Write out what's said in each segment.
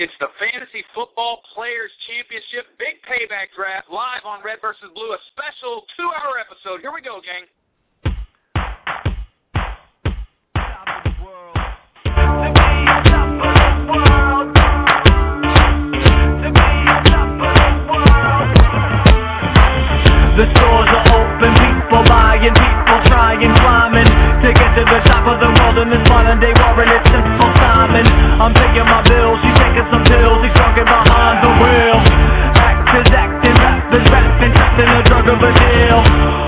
It's the Fantasy Football Players Championship Big Payback Draft live on Red vs. Blue, a special 2-hour episode. Here we go, gang. The doors are open, people buying, people trying, climbing to get to the top of the world in this modern day war, and it's simple timing. I'm taking my bills, she's taking some pills, he's talking behind the wheel. Actors acting, rappers rapping, trapped in a drug of a deal.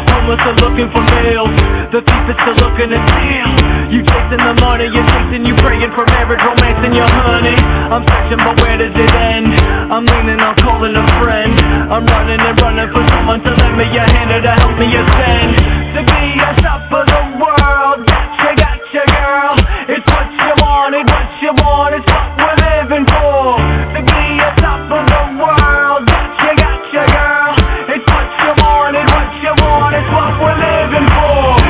Homeless are looking for meals, the thief is still looking to steal. You chasing the money, you're chasing, you praying for marriage, romance, and your honey. I'm searching, but where does it end? I'm leaning on calling a friend. I'm running and running for someone to lend me a hand or to help me ascend. To be a top of the world, gotcha, girl. It's what you want, it's what you want, it's what we're living for. To be a top of the world, gotcha, girl. It's what you want, it's what you want, it's what we're living for.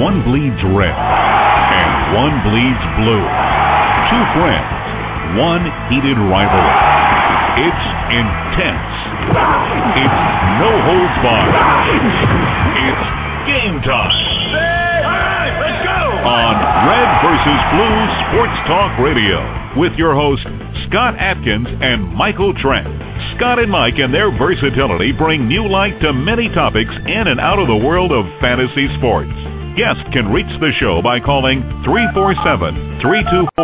One bleeds red, and one bleeds blue. Two friends. One heated rivalry. It's intense. It's no holds barred. It's game time. Hey, let's go! On Red vs. Blue Sports Talk Radio with your hosts Scott Atkins and Michael Trent. Scott and Mike and their versatility bring new light to many topics in and out of the world of fantasy sports. Guests can reach the show by calling 347-324-5404.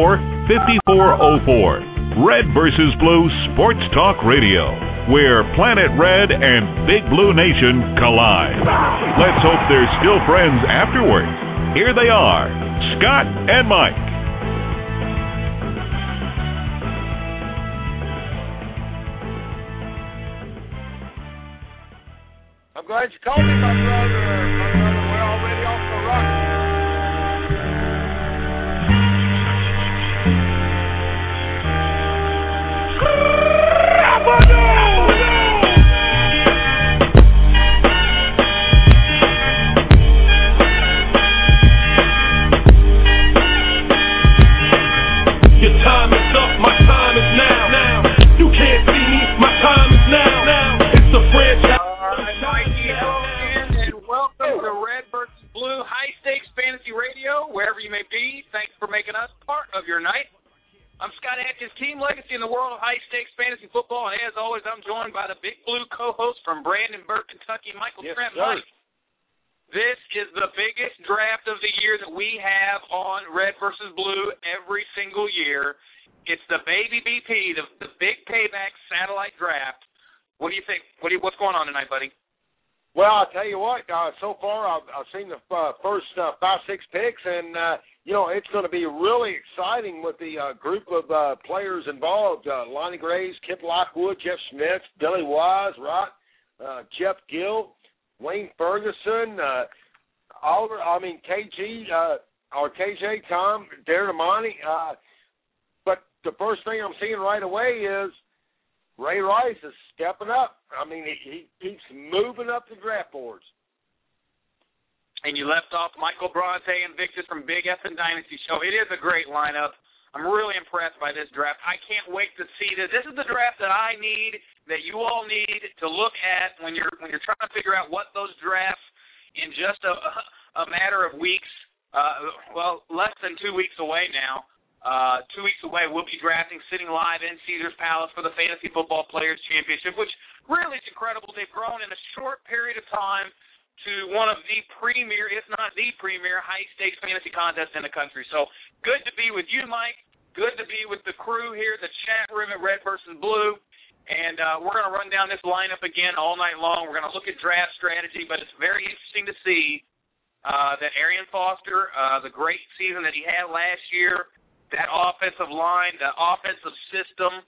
Red vs. Blue Sports Talk Radio, where Planet Red and Big Blue Nation collide. Let's hope they're still friends afterwards. Here they are, Scott and Mike. I'm glad you called me, my brother. Players involved, Lonnie Graves, Kip Lockwood, Jeff Schmitz, Billy Wasosky, Jeff Gill, Wayne Ferguson, Oliver, K.J. Tom, Darren Armani. But the first thing I'm seeing right away is Ray Rice is stepping up. I mean, he keeps moving up the draft boards. And you left off Michael Bronte and Victor from Big F and Dynasty Show. It is a great lineup. I'm really impressed by this draft. I can't wait to see this. This is the draft that I need, that you all need to look at when you're trying to figure out what those drafts in just a matter of weeks, less than 2 weeks away now. 2 weeks away, we'll be drafting sitting live in Caesars Palace for the Fantasy Football Players Championship, which really is incredible. They've grown in a short period of time to one of the premier, if not the premier, high-stakes fantasy contest in the country. So good to be with you, Mike. Good to be with the crew here, the chat room at Red vs. Blue. And we're going to run down this lineup again all night long. We're going to look at draft strategy, but it's very interesting to see that Arian Foster, the great season that he had last year, that offensive line, the offensive system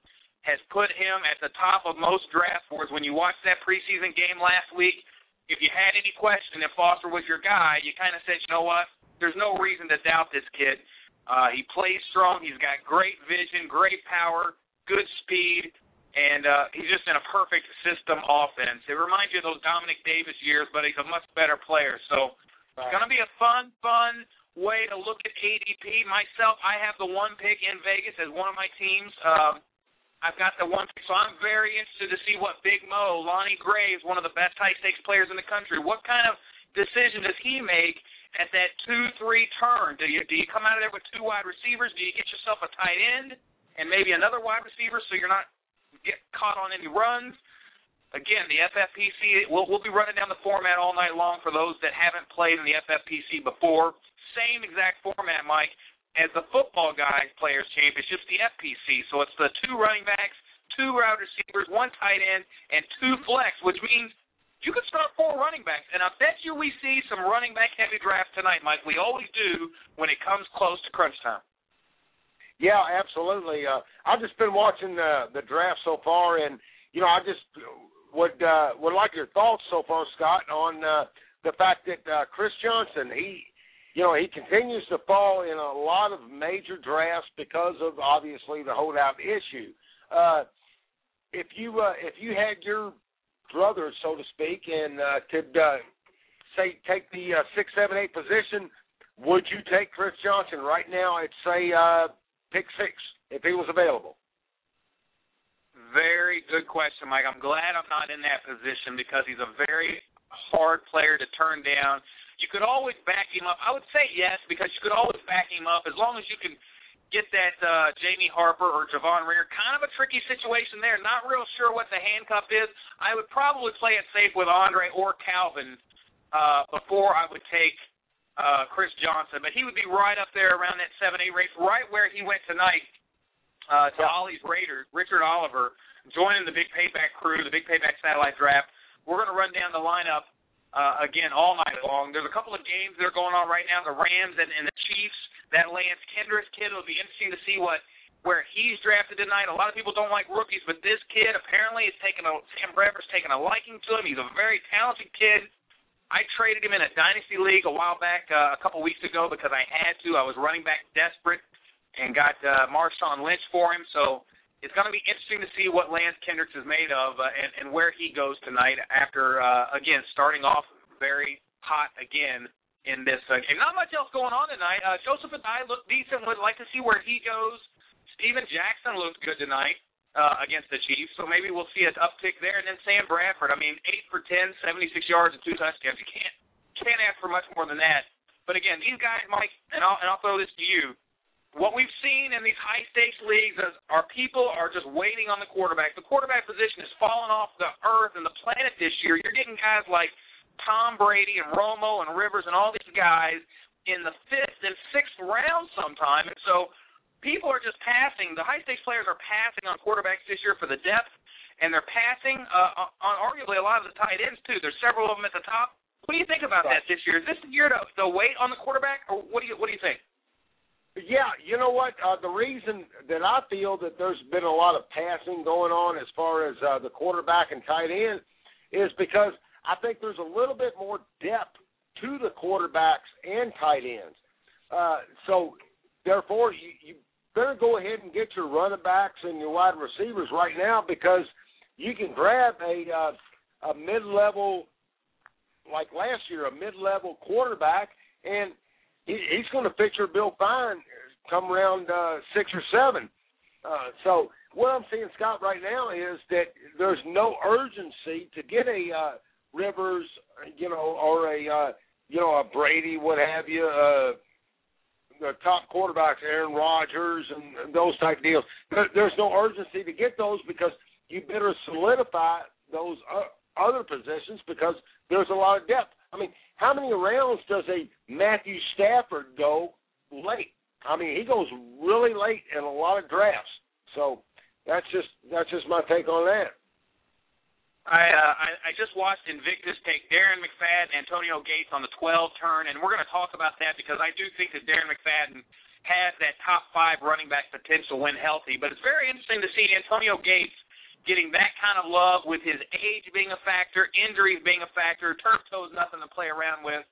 has put him at the top of most draft boards. When you watched that preseason game last week, if you had any question if Foster was your guy, you kind of said, you know what, there's no reason to doubt this kid. He plays strong. He's got great vision, great power, good speed. And he's just in a perfect system offense. It reminds you of those Dominic Davis years, but he's a much better player. So it's going to be a fun, fun way to look at ADP. Myself, I have the one pick in Vegas as one of my teams. I've got the one pick, so I'm very interested to see what Big Mo, Lonnie Graves, one of the best high-stakes players in the country, what kind of decision does he make at that 2-3 turn? Do you come out of there with two wide receivers? Do you get yourself a tight end and maybe another wide receiver so you're not – get caught on any runs? Again, the FFPC, we'll be running down the format all night long for those that haven't played in the FFPC before. Same exact format, Mike, as the Football Guys Players Championships, the FPC. So it's the two running backs, two wide receivers, one tight end, and two flex, which means you could start four running backs. And I bet you we see some running back heavy draft tonight, Mike. We always do when it comes close to crunch time. Yeah, absolutely. I've just been watching the draft so far, and you know, I just would like your thoughts so far, Scott, on the fact that Chris Johnson, he continues to fall in a lot of major drafts because of obviously the holdout issue. If you had your brother, so to speak, and could say take the 6, 7, 8 position, would you take Chris Johnson right now? I'd say pick 6, if he was available. Very good question, Mike. I'm glad I'm not in that position because he's a very hard player to turn down. You could always back him up. I would say yes because you could always back him up as long as you can get that Jamie Harper or Javon Ringer. Kind of a tricky situation there. Not real sure what the handcuff is. I would probably play it safe with Andre or Calvin before I would take Chris Johnson, but he would be right up there around that 7-8 race, right where he went tonight to Ollie's Raiders, Richard Oliver, joining the Big Payback crew, the Big Payback satellite draft. We're going to run down the lineup again all night long. There's a couple of games that are going on right now, the Rams and the Chiefs. That Lance Kendricks kid, it'll be interesting to see where he's drafted tonight. A lot of people don't like rookies, but this kid apparently is Sam Bradford's taking a liking to him. He's a very talented kid. I traded him in a dynasty league a while back, a couple weeks ago, because I had to. I was running back desperate and got Marshawn Lynch for him. So it's going to be interesting to see what Lance Kendricks is made of and where he goes tonight after, again, starting off very hot again in this game. Not much else going on tonight. Joseph and I look decent. Would like to see where he goes. Steven Jackson looked good tonight against the Chiefs, so maybe we'll see an uptick there. And then Sam Bradford, 8 for 10, 76 yards and 2 touchdowns. You can't ask for much more than that. But, again, these guys, Mike, and I'll throw this to you, what we've seen in these high-stakes leagues is our people are just waiting on the quarterback. The quarterback position has fallen off the earth and the planet this year. You're getting guys like Tom Brady and Romo and Rivers and all these guys in the 5th and 6th round sometime. And so people are just passing. The high-stakes players are passing on quarterbacks this year for the depth, and they're passing on arguably a lot of the tight ends, too. There's several of them at the top. What do you think about that this year? Is this the year to wait on the quarterback, or what do you think? Yeah, you know what? The reason that I feel that there's been a lot of passing going on as far as the quarterback and tight end is because I think there's a little bit more depth to the quarterbacks and tight ends. So, therefore, you better go ahead and get your running backs and your wide receivers right now because you can grab a mid-level, like last year, a mid-level quarterback, and he's going to fit your bill fine come around 6 or 7. So what I'm seeing, Scott, right now is that there's no urgency to get a Rivers, or a Brady, what have you, the top quarterbacks, Aaron Rodgers and those type deals. There's no urgency to get those because you better solidify those other positions because there's a lot of depth. How many rounds does a Matthew Stafford go late? He goes really late in a lot of drafts. So That's just my take on that. I just watched Invictus take Darren McFadden, Antonio Gates on the 12 turn, and we're going to talk about that because I do think that Darren McFadden has that top five running back potential when healthy. But it's very interesting to see Antonio Gates getting that kind of love with his age being a factor, injuries being a factor, turf toe's nothing to play around with,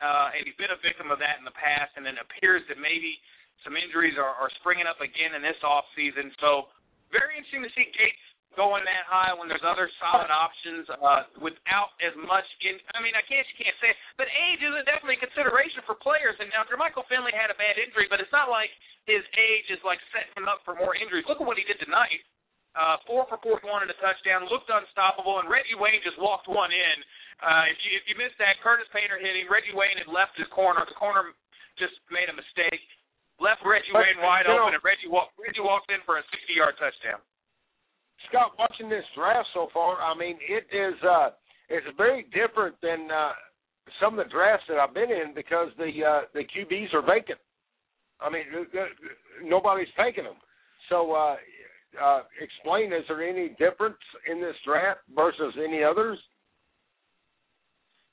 and he's been a victim of that in the past, and then it appears that maybe some injuries are springing up again in this offseason. So very interesting to see Gates going that high when there's other solid options without as much. I can't say it, but age is definitely a consideration for players. And now, Jermichael Finley had a bad injury, but it's not like his age is like setting him up for more injuries. Look at what he did tonight. 4 for 41 and a touchdown, looked unstoppable, and Reggie Wayne just walked one in. If you missed that, Curtis Painter hit him. Reggie Wayne had left his corner. The corner just made a mistake, left Reggie Wayne wide open, and Reggie walked in for a 60-yard touchdown. Scott, watching this draft so far, I mean, it is it's very different than some of the drafts that I've been in because the QBs are vacant. I mean, nobody's taking them. So explain, is there any difference in this draft versus any others?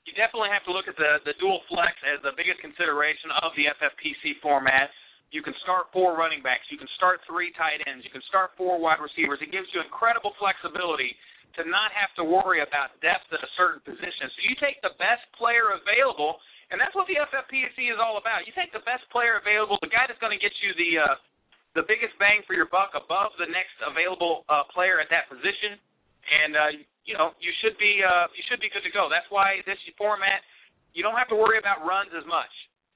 You definitely have to look at the dual flex as the biggest consideration of the FFPC format. You can start 4 running backs. You can start 3 tight ends. You can start 4 wide receivers. It gives you incredible flexibility to not have to worry about depth at a certain position. So you take the best player available, and that's what the FFPC is all about. You take the best player available, the guy that's going to get you the biggest bang for your buck above the next available player at that position, and you should be good to go. That's why this format, you don't have to worry about runs as much.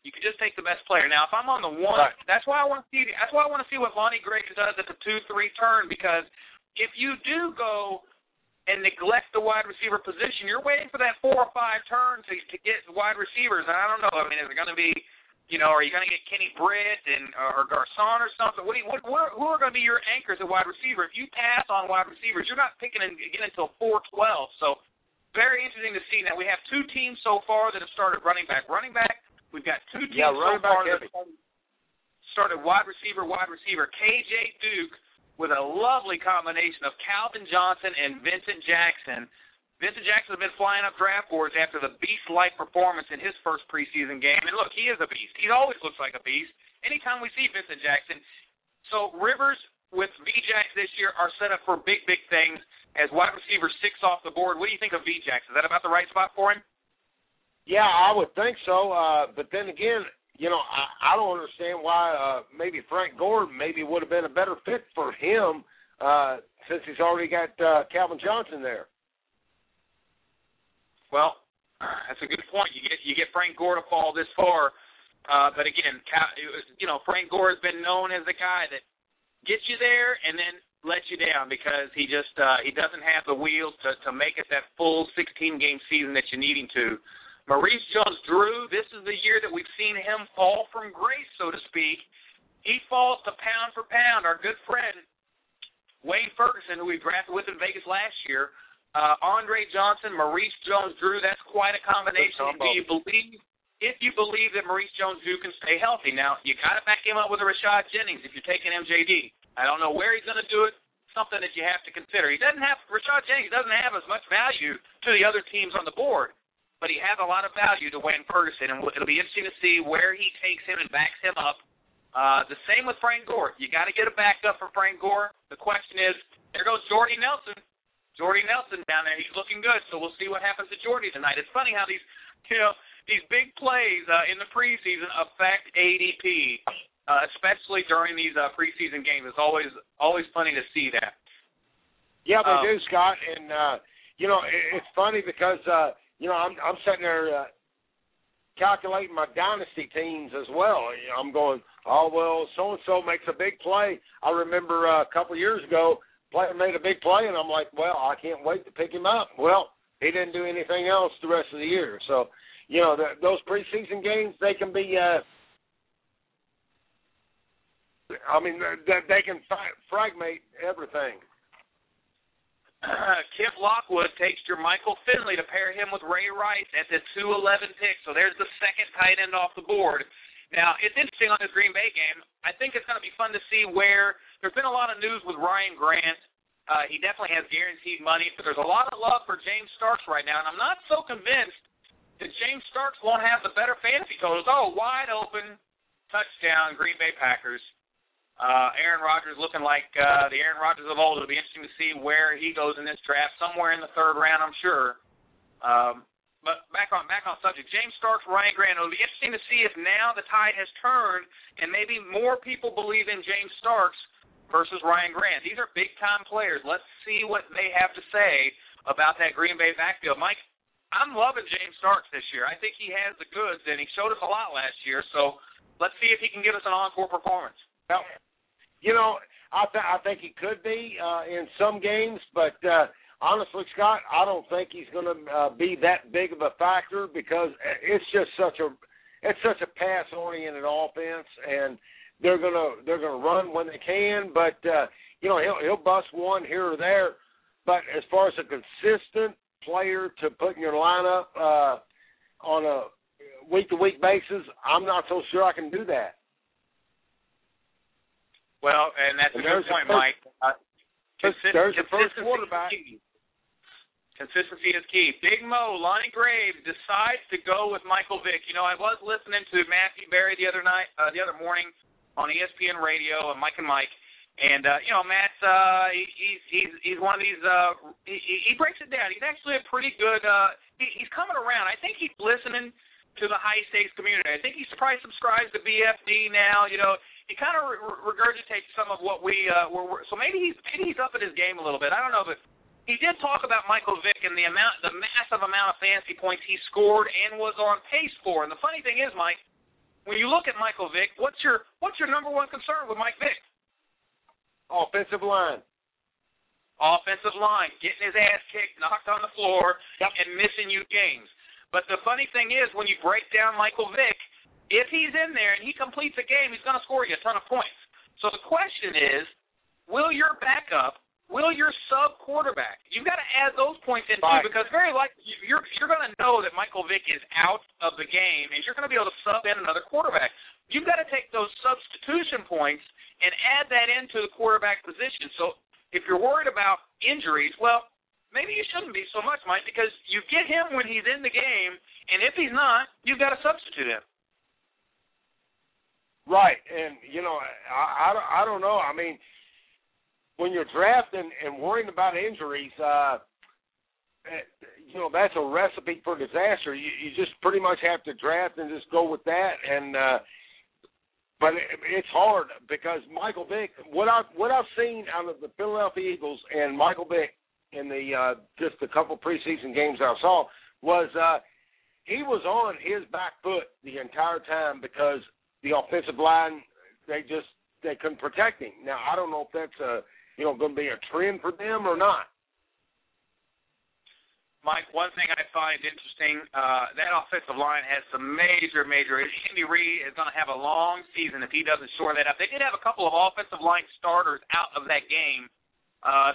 You can just take the best player. Now, if I'm on the one, right. That's why I want to see what Lonnie Graves does at the 2-3 turn, because if you do go and neglect the wide receiver position, you're waiting for that 4 or 5 turn to get wide receivers. And I don't know. I mean, is it going to be, are you going to get Kenny Britt or Garcon or something? Who are going to be your anchors at wide receiver? If you pass on wide receivers, you're not picking again until 4-12. So very interesting to see. Now we have 2 teams so far that have started running back. We've got 2 teams so far that started wide receiver. K.J. Duke with a lovely combination of Calvin Johnson and Vincent Jackson. Vincent Jackson has been flying up draft boards after the beast-like performance in his first preseason game. And look, he is a beast. He always looks like a beast anytime we see Vincent Jackson. So Rivers with VJax this year are set up for big, big things as wide receiver 6 off the board. What do you think of VJax? Is that about the right spot for him? Yeah, I would think so. But then again, I don't understand why maybe Frank Gore would have been a better fit for him since he's already got Calvin Johnson there. Well, that's a good point. You get Frank Gore to fall this far. But again, Frank Gore has been known as the guy that gets you there and then lets you down because he just he doesn't have the wheels to make it that full 16-game season that you need him to. Maurice Jones-Drew, this is the year that we've seen him fall from grace, so to speak. He falls to pound for pound. Our good friend, Wayne Ferguson, who we drafted with in Vegas last year, Andre Johnson, Maurice Jones-Drew, that's quite a combination. If you believe that Maurice Jones-Drew can stay healthy. Now, you got to back him up with a Rashad Jennings if you're taking MJD. I don't know where he's going to do it. Something that you have to consider. Rashad Jennings doesn't have as much value to the other teams on the board. But he has a lot of value to Wayne Ferguson, and it'll be interesting to see where he takes him and backs him up. The same with Frank Gore. You got to get a backup for Frank Gore. The question is, there goes Jordy Nelson. Jordy Nelson down there, he's looking good, so we'll see what happens to Jordy tonight. It's funny how these big plays in the preseason affect ADP, especially during these preseason games. It's always funny to see that. Yeah, they do, Scott, and it's funny because. I'm sitting there calculating my dynasty teams as well. I'm going, so-and-so makes a big play. I remember a couple of years ago, player made a big play, and I'm like, I can't wait to pick him up. Well, he didn't do anything else the rest of the year. So, those preseason games, they can be they can fragment everything. Kip Lockwood takes Jermichael Finley to pair him with Ray Rice at the 2-11 pick. So there's the second tight end off the board. Now, it's interesting on this Green Bay game. I think it's going to be fun to see where There's been a lot of news with Ryan Grant. He definitely has guaranteed money, but there's a lot of love for James Starks right now, and I'm not so convinced that James Starks won't have the better fantasy totals. Oh, wide open touchdown, Green Bay Packers. Aaron Rodgers looking like the Aaron Rodgers of old. It'll be interesting to see where he goes in this draft, somewhere in the third round, I'm sure. But back on subject, James Starks, Ryan Grant. It'll be interesting to see if now the tide has turned and maybe more people believe in James Starks versus Ryan Grant. These are big-time players. Let's see what they have to say about that Green Bay backfield. Mike, I'm loving James Starks this year. I think he has the goods, and he showed us a lot last year. So let's see if he can give us an encore performance. Now, you know, I think he could be in some games, but honestly, Scott, I don't think he's going to be that big of a factor because it's just such a pass-oriented offense, and They're gonna run when they can, but you know he'll bust one here or there. But as far as a consistent player to put in your lineup on a week-to-week basis, I'm not so sure I can do that. Well, and that's a good point, Mike. There's the first quarterback. Consistency is key. Big Mo, Lonnie Graves decides to go with Michael Vick. You know, I was listening to Matthew Berry the other morning. On ESPN Radio and Mike and Mike, and you know Matt's he's one of these he breaks it down. He's actually a pretty good he's coming around. I think he's listening to the high stakes community. I think he probably subscribes to BFD now. You know he kind of regurgitates some of what we were. So maybe he's up at his game a little bit. I don't know, but he did talk about Michael Vick and the massive amount of fantasy points he scored and was on pace for. And the funny thing is, Mike. When you look at Michael Vick, what's your number one concern with Mike Vick? Offensive line, getting his ass kicked, knocked on the floor, yep. And missing you games. But the funny thing is, when you break down Michael Vick, if he's in there and he completes a game, he's going to score you a ton of points. So the question is, will your backup, will your sub-quarterback, you've got to add those points in too, because very likely you're going to know that Michael Vick is out of the game, and you're going to be able to sub in another quarterback. You've got to take those substitution points and add that into the quarterback position. So if you're worried about injuries, well, maybe you shouldn't be so much, Mike, because you get him when he's in the game, and if he's not, you've got to substitute him. Right, and, you know, I don't know. I mean, when you're drafting and worrying about injuries, you know, that's a recipe for disaster. You just pretty much have to draft and just go with that. And but it's hard because Michael Vick, what I've seen out of the Philadelphia Eagles and Michael Vick in the just a couple preseason games I saw was he was on his back foot the entire time because the offensive line, they couldn't protect him. Now, I don't know if that's a – you know, going to be a trend for them or not? Mike, one thing I find interesting, that offensive line has some major, major issues. Andy Reid is going to have a long season if he doesn't shore that up. They did have a couple of offensive line starters out of that game.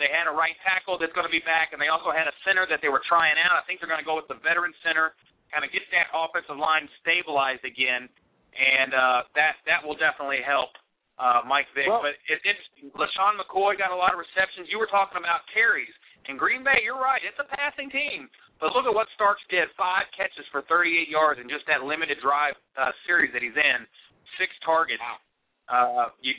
They had a right tackle that's going to be back, and they also had a center that they were trying out. I think they're going to go with the veteran center, kind of get that offensive line stabilized again, and that will definitely help. Mike Vick, well, but it's LaShawn McCoy got a lot of receptions. You were talking about carries. In Green Bay, you're right, it's a passing team. But look at what Starks did, 5 catches for 38 yards in just that limited drive series that he's in, 6 targets. You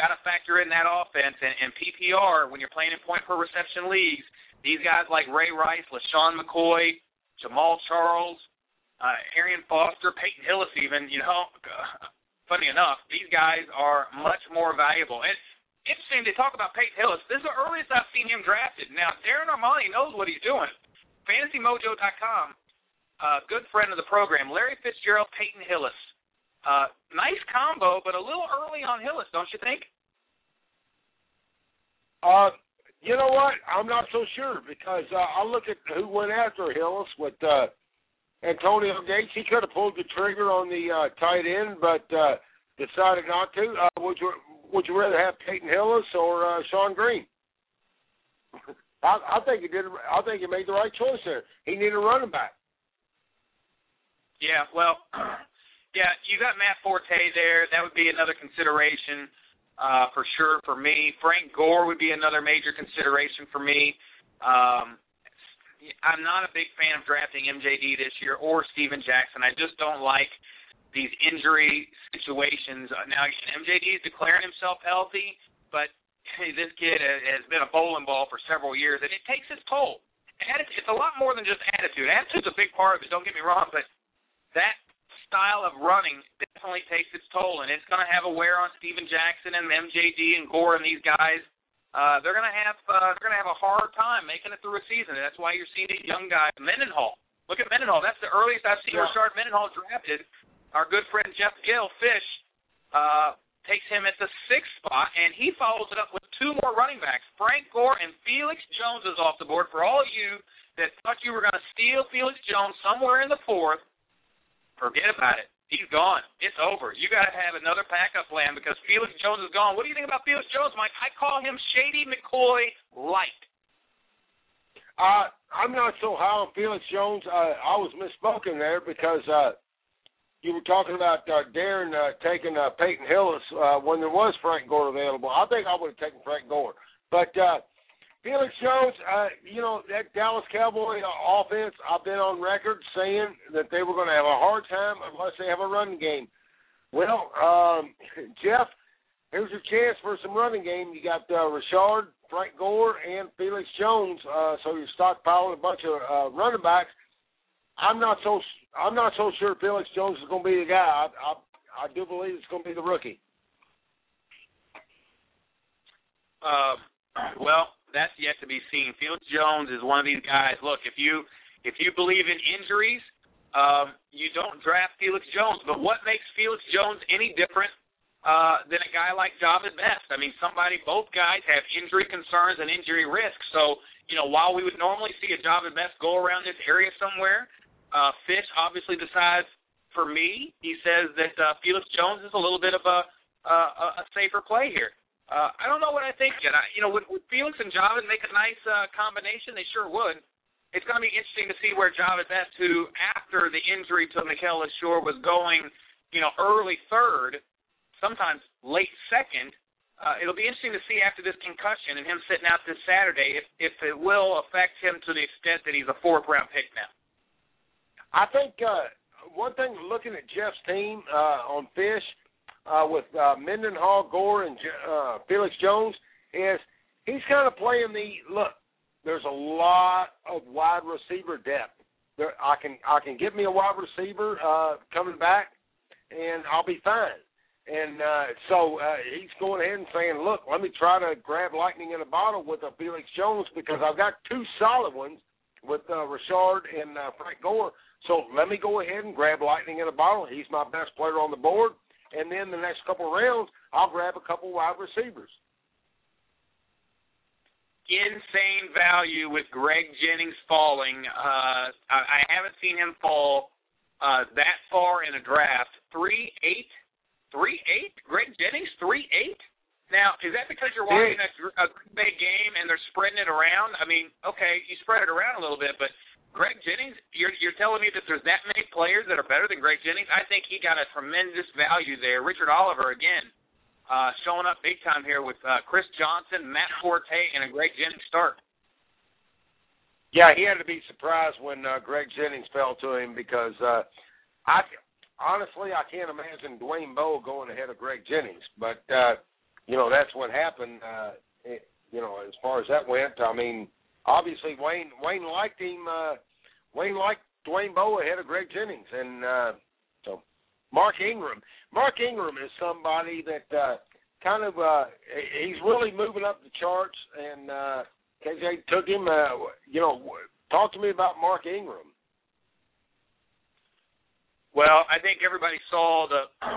gotta factor in that offense. And PPR, when you're playing in point-per-reception leagues, these guys like Ray Rice, LaShawn McCoy, Jamal Charles, Arian Foster, Peyton Hillis even, you know, funny enough, these guys are much more valuable. And interesting to talk about Peyton Hillis. This is the earliest I've seen him drafted. Now, Darren Armani knows what he's doing. FantasyMojo.com, good friend of the program, Larry Fitzgerald, Peyton Hillis. Nice combo, but a little early on Hillis, don't you think? You know what? I'm not so sure because I look at who went after Hillis with Antonio Gates. He could have pulled the trigger on the tight end, but decided not to. Would you rather have Peyton Hillis or Shonn Greene? I think he did. I think he made the right choice there. He needed a running back. Yeah, well, yeah, you got Matt Forte there. That would be another consideration. for sure for me. Frank Gore would be another major consideration for me. I'm not a big fan of drafting MJD this year or Steven Jackson. I just don't like these injury situations. Now, again, MJD is declaring himself healthy, but hey, this kid has been a bowling ball for several years, and it takes its toll. It's a lot more than just attitude. Attitude's a big part of it, don't get me wrong, but that style of running definitely takes its toll, and it's going to have a wear on Steven Jackson and MJD and Gore and these guys. They're going to have a hard time making it through a season, and that's why you're seeing these young guys. Mendenhall, look at Mendenhall. That's the earliest I've seen Rashard Mendenhall drafted. Our good friend Jeff Gill, Fish, takes him at the sixth spot, and he follows it up with two more running backs. Frank Gore and Felix Jones is off the board. For all of you that thought you were going to steal Felix Jones somewhere in the fourth, forget about it. He's gone. It's over. You got to have another backup plan because Felix Jones is gone. What do you think about Felix Jones, Mike? I call him Shady McCoy Light. I'm not so high on Felix Jones. I was misspoken there because you were talking about Darren taking Peyton Hillis when there was Frank Gore available. I think I would have taken Frank Gore. But Felix Jones, that Dallas Cowboy offense, I've been on record saying that they were going to have a hard time unless they have a running game. Well, Jeff, here's your chance for some running game. You got Rashard, Frank Gore, and Felix Jones, so you're stockpiling a bunch of running backs. I'm not so sure Felix Jones is going to be the guy. I do believe it's going to be the rookie. That's yet to be seen. Felix Jones is one of these guys. Look, if you believe in injuries, you don't draft Felix Jones. But what makes Felix Jones any different than a guy like Javid Best? I mean, both guys have injury concerns and injury risk. So, while we would normally see a Javid Best go around this area somewhere, Fish obviously decides, for me, he says that Felix Jones is a little bit of a safer play here. I don't know what I think yet. Would Felix and Javid make a nice combination? They sure would. It's going to be interesting to see where Javid Best, who after the injury to Mikael Ashore was going, early third, sometimes late second. It'll be interesting to see after this concussion and him sitting out this Saturday if it will affect him to the extent that he's a fourth-round pick now. I think one thing looking at Jeff's team on Fish, with Mendenhall, Gore, and Felix Jones, is he's kind of playing there's a lot of wide receiver depth. There, I can get me a wide receiver coming back, and I'll be fine. And so he's going ahead and saying, look, let me try to grab lightning in a bottle with Felix Jones because I've got two solid ones with Rashard and Frank Gore. So let me go ahead and grab lightning in a bottle. He's my best player on the board. And then the next couple of rounds, I'll grab a couple wide receivers. Insane value with Greg Jennings falling. I haven't seen him fall that far in a draft. 3.8? 3.8? Greg Jennings, 3.8? Now, is that because you're watching a Green Bay game and they're spreading it around? I mean, okay, you spread it around a little bit, but Greg Jennings, you're telling me that there's that many players that are better than Greg Jennings? I think he got a tremendous value there. Richard Oliver, again, showing up big time here with Chris Johnson, Matt Forte, and a Greg Jennings start. Yeah, he had to be surprised when Greg Jennings fell to him because, I can't imagine Dwayne Bowe going ahead of Greg Jennings. But, that's what happened, as far as that went. I mean, obviously, Wayne liked him. Wayne liked Dwayne Bowe ahead of Greg Jennings, and so Mark Ingram. Mark Ingram is somebody that he's really moving up the charts. And KJ took him. Talk to me about Mark Ingram. Well, I think everybody saw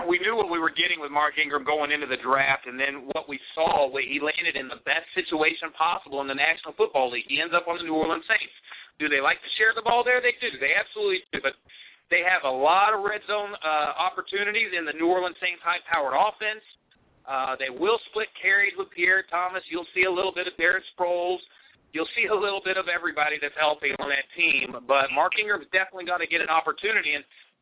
we knew what we were getting with Mark Ingram going into the draft, and then what we saw, he landed in the best situation possible in the National Football League. He ends up on the New Orleans Saints. Do they like to share the ball there? They do. They absolutely do. But they have a lot of red zone opportunities in the New Orleans Saints high-powered offense. They will split carries with Pierre Thomas. You'll see a little bit of Darren Sproles. You'll see a little bit of everybody that's healthy on that team. But Mark Ingram's definitely going to get an opportunity,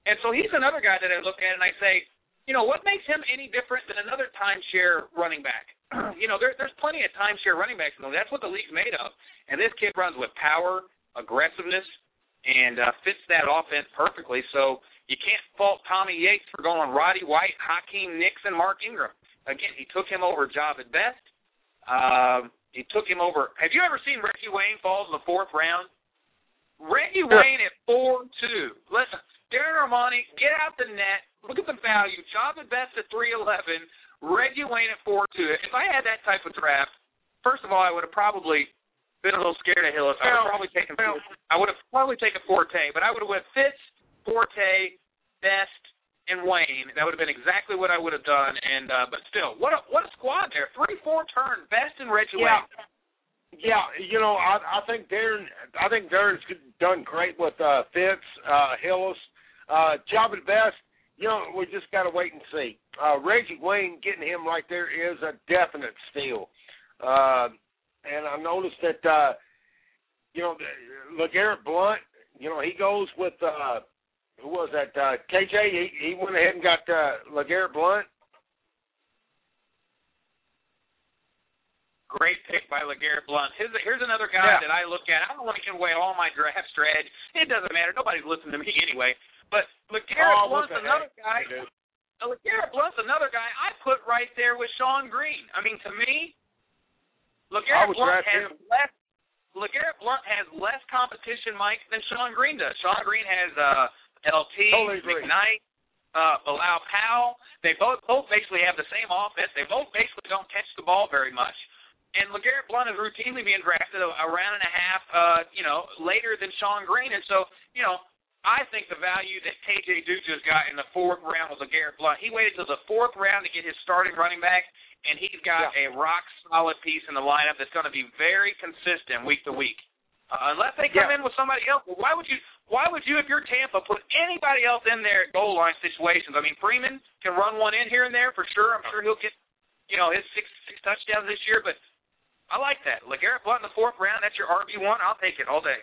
and so he's another guy that I look at and I say, you know, what makes him any different than another timeshare running back? You know, there's plenty of timeshare running backs. That's what the league's made of. And this kid runs with power, aggressiveness, and fits that offense perfectly. So you can't fault Tommy Yates for going on Roddy White, Hakeem Nicks, and Mark Ingram. Again, he took him over Javid Best. He took him over. Have you ever seen Reggie Wayne fall in the fourth round? Reggie Wayne at 4-2. Listen, Darren Armani, get out the net. Look at the value. Javid Best at 3.11. Reggie Wayne at 4-2. If I had that type of draft, first of all, I would have probably been a little scared of Hillis. I would have probably taken Forte, but I would have went Fitz, Forte, Best, and Wayne. That would have been exactly what I would have done. And but still, what a squad there. 3-4 turn, Best and Reggie Wayne. Yeah, you know, I think Darren's done great with Fitz, Hillis, Javid Best. You know, we just got to wait and see. Reggie Wayne, getting him right there is a definite steal. And I noticed that, you know, LeGarrette Blount, you know, he goes with, who was that, KJ? He went ahead and got LeGarrette Blount. Great pick by LeGarrette Blount. Here's another guy that I look at. I don't want to give away all my draft strategy. It doesn't matter. Nobody's listening to me anyway. But LeGarrette Blount's another guy. LeGarrette Blount's another guy I put right there with Shonn Greene. I mean, to me, LeGarrette Blount has less competition, Mike, than Shonn Greene does. Shonn Greene has LT, totally McKnight, Bilal Powell. They both basically have the same offense. They both basically don't catch the ball very much. And LeGarrette Blount is routinely being drafted a round and a half, you know, later than Shonn Greene. And so, you know, I think the value that K.J. Duke just got in the fourth round was LeGarrette Blount. He waited till the fourth round to get his starting running back, and he's got a rock-solid piece in the lineup that's going to be very consistent week to week. Unless they come in with somebody else. Well, why would you, if you're Tampa, put anybody else in there at goal line situations? I mean, Freeman can run one in here and there for sure. I'm sure he'll get, you know, his six touchdowns this year, but I like that. LeGarrette Blount in the fourth round, that's your RB1. I'll take it all day.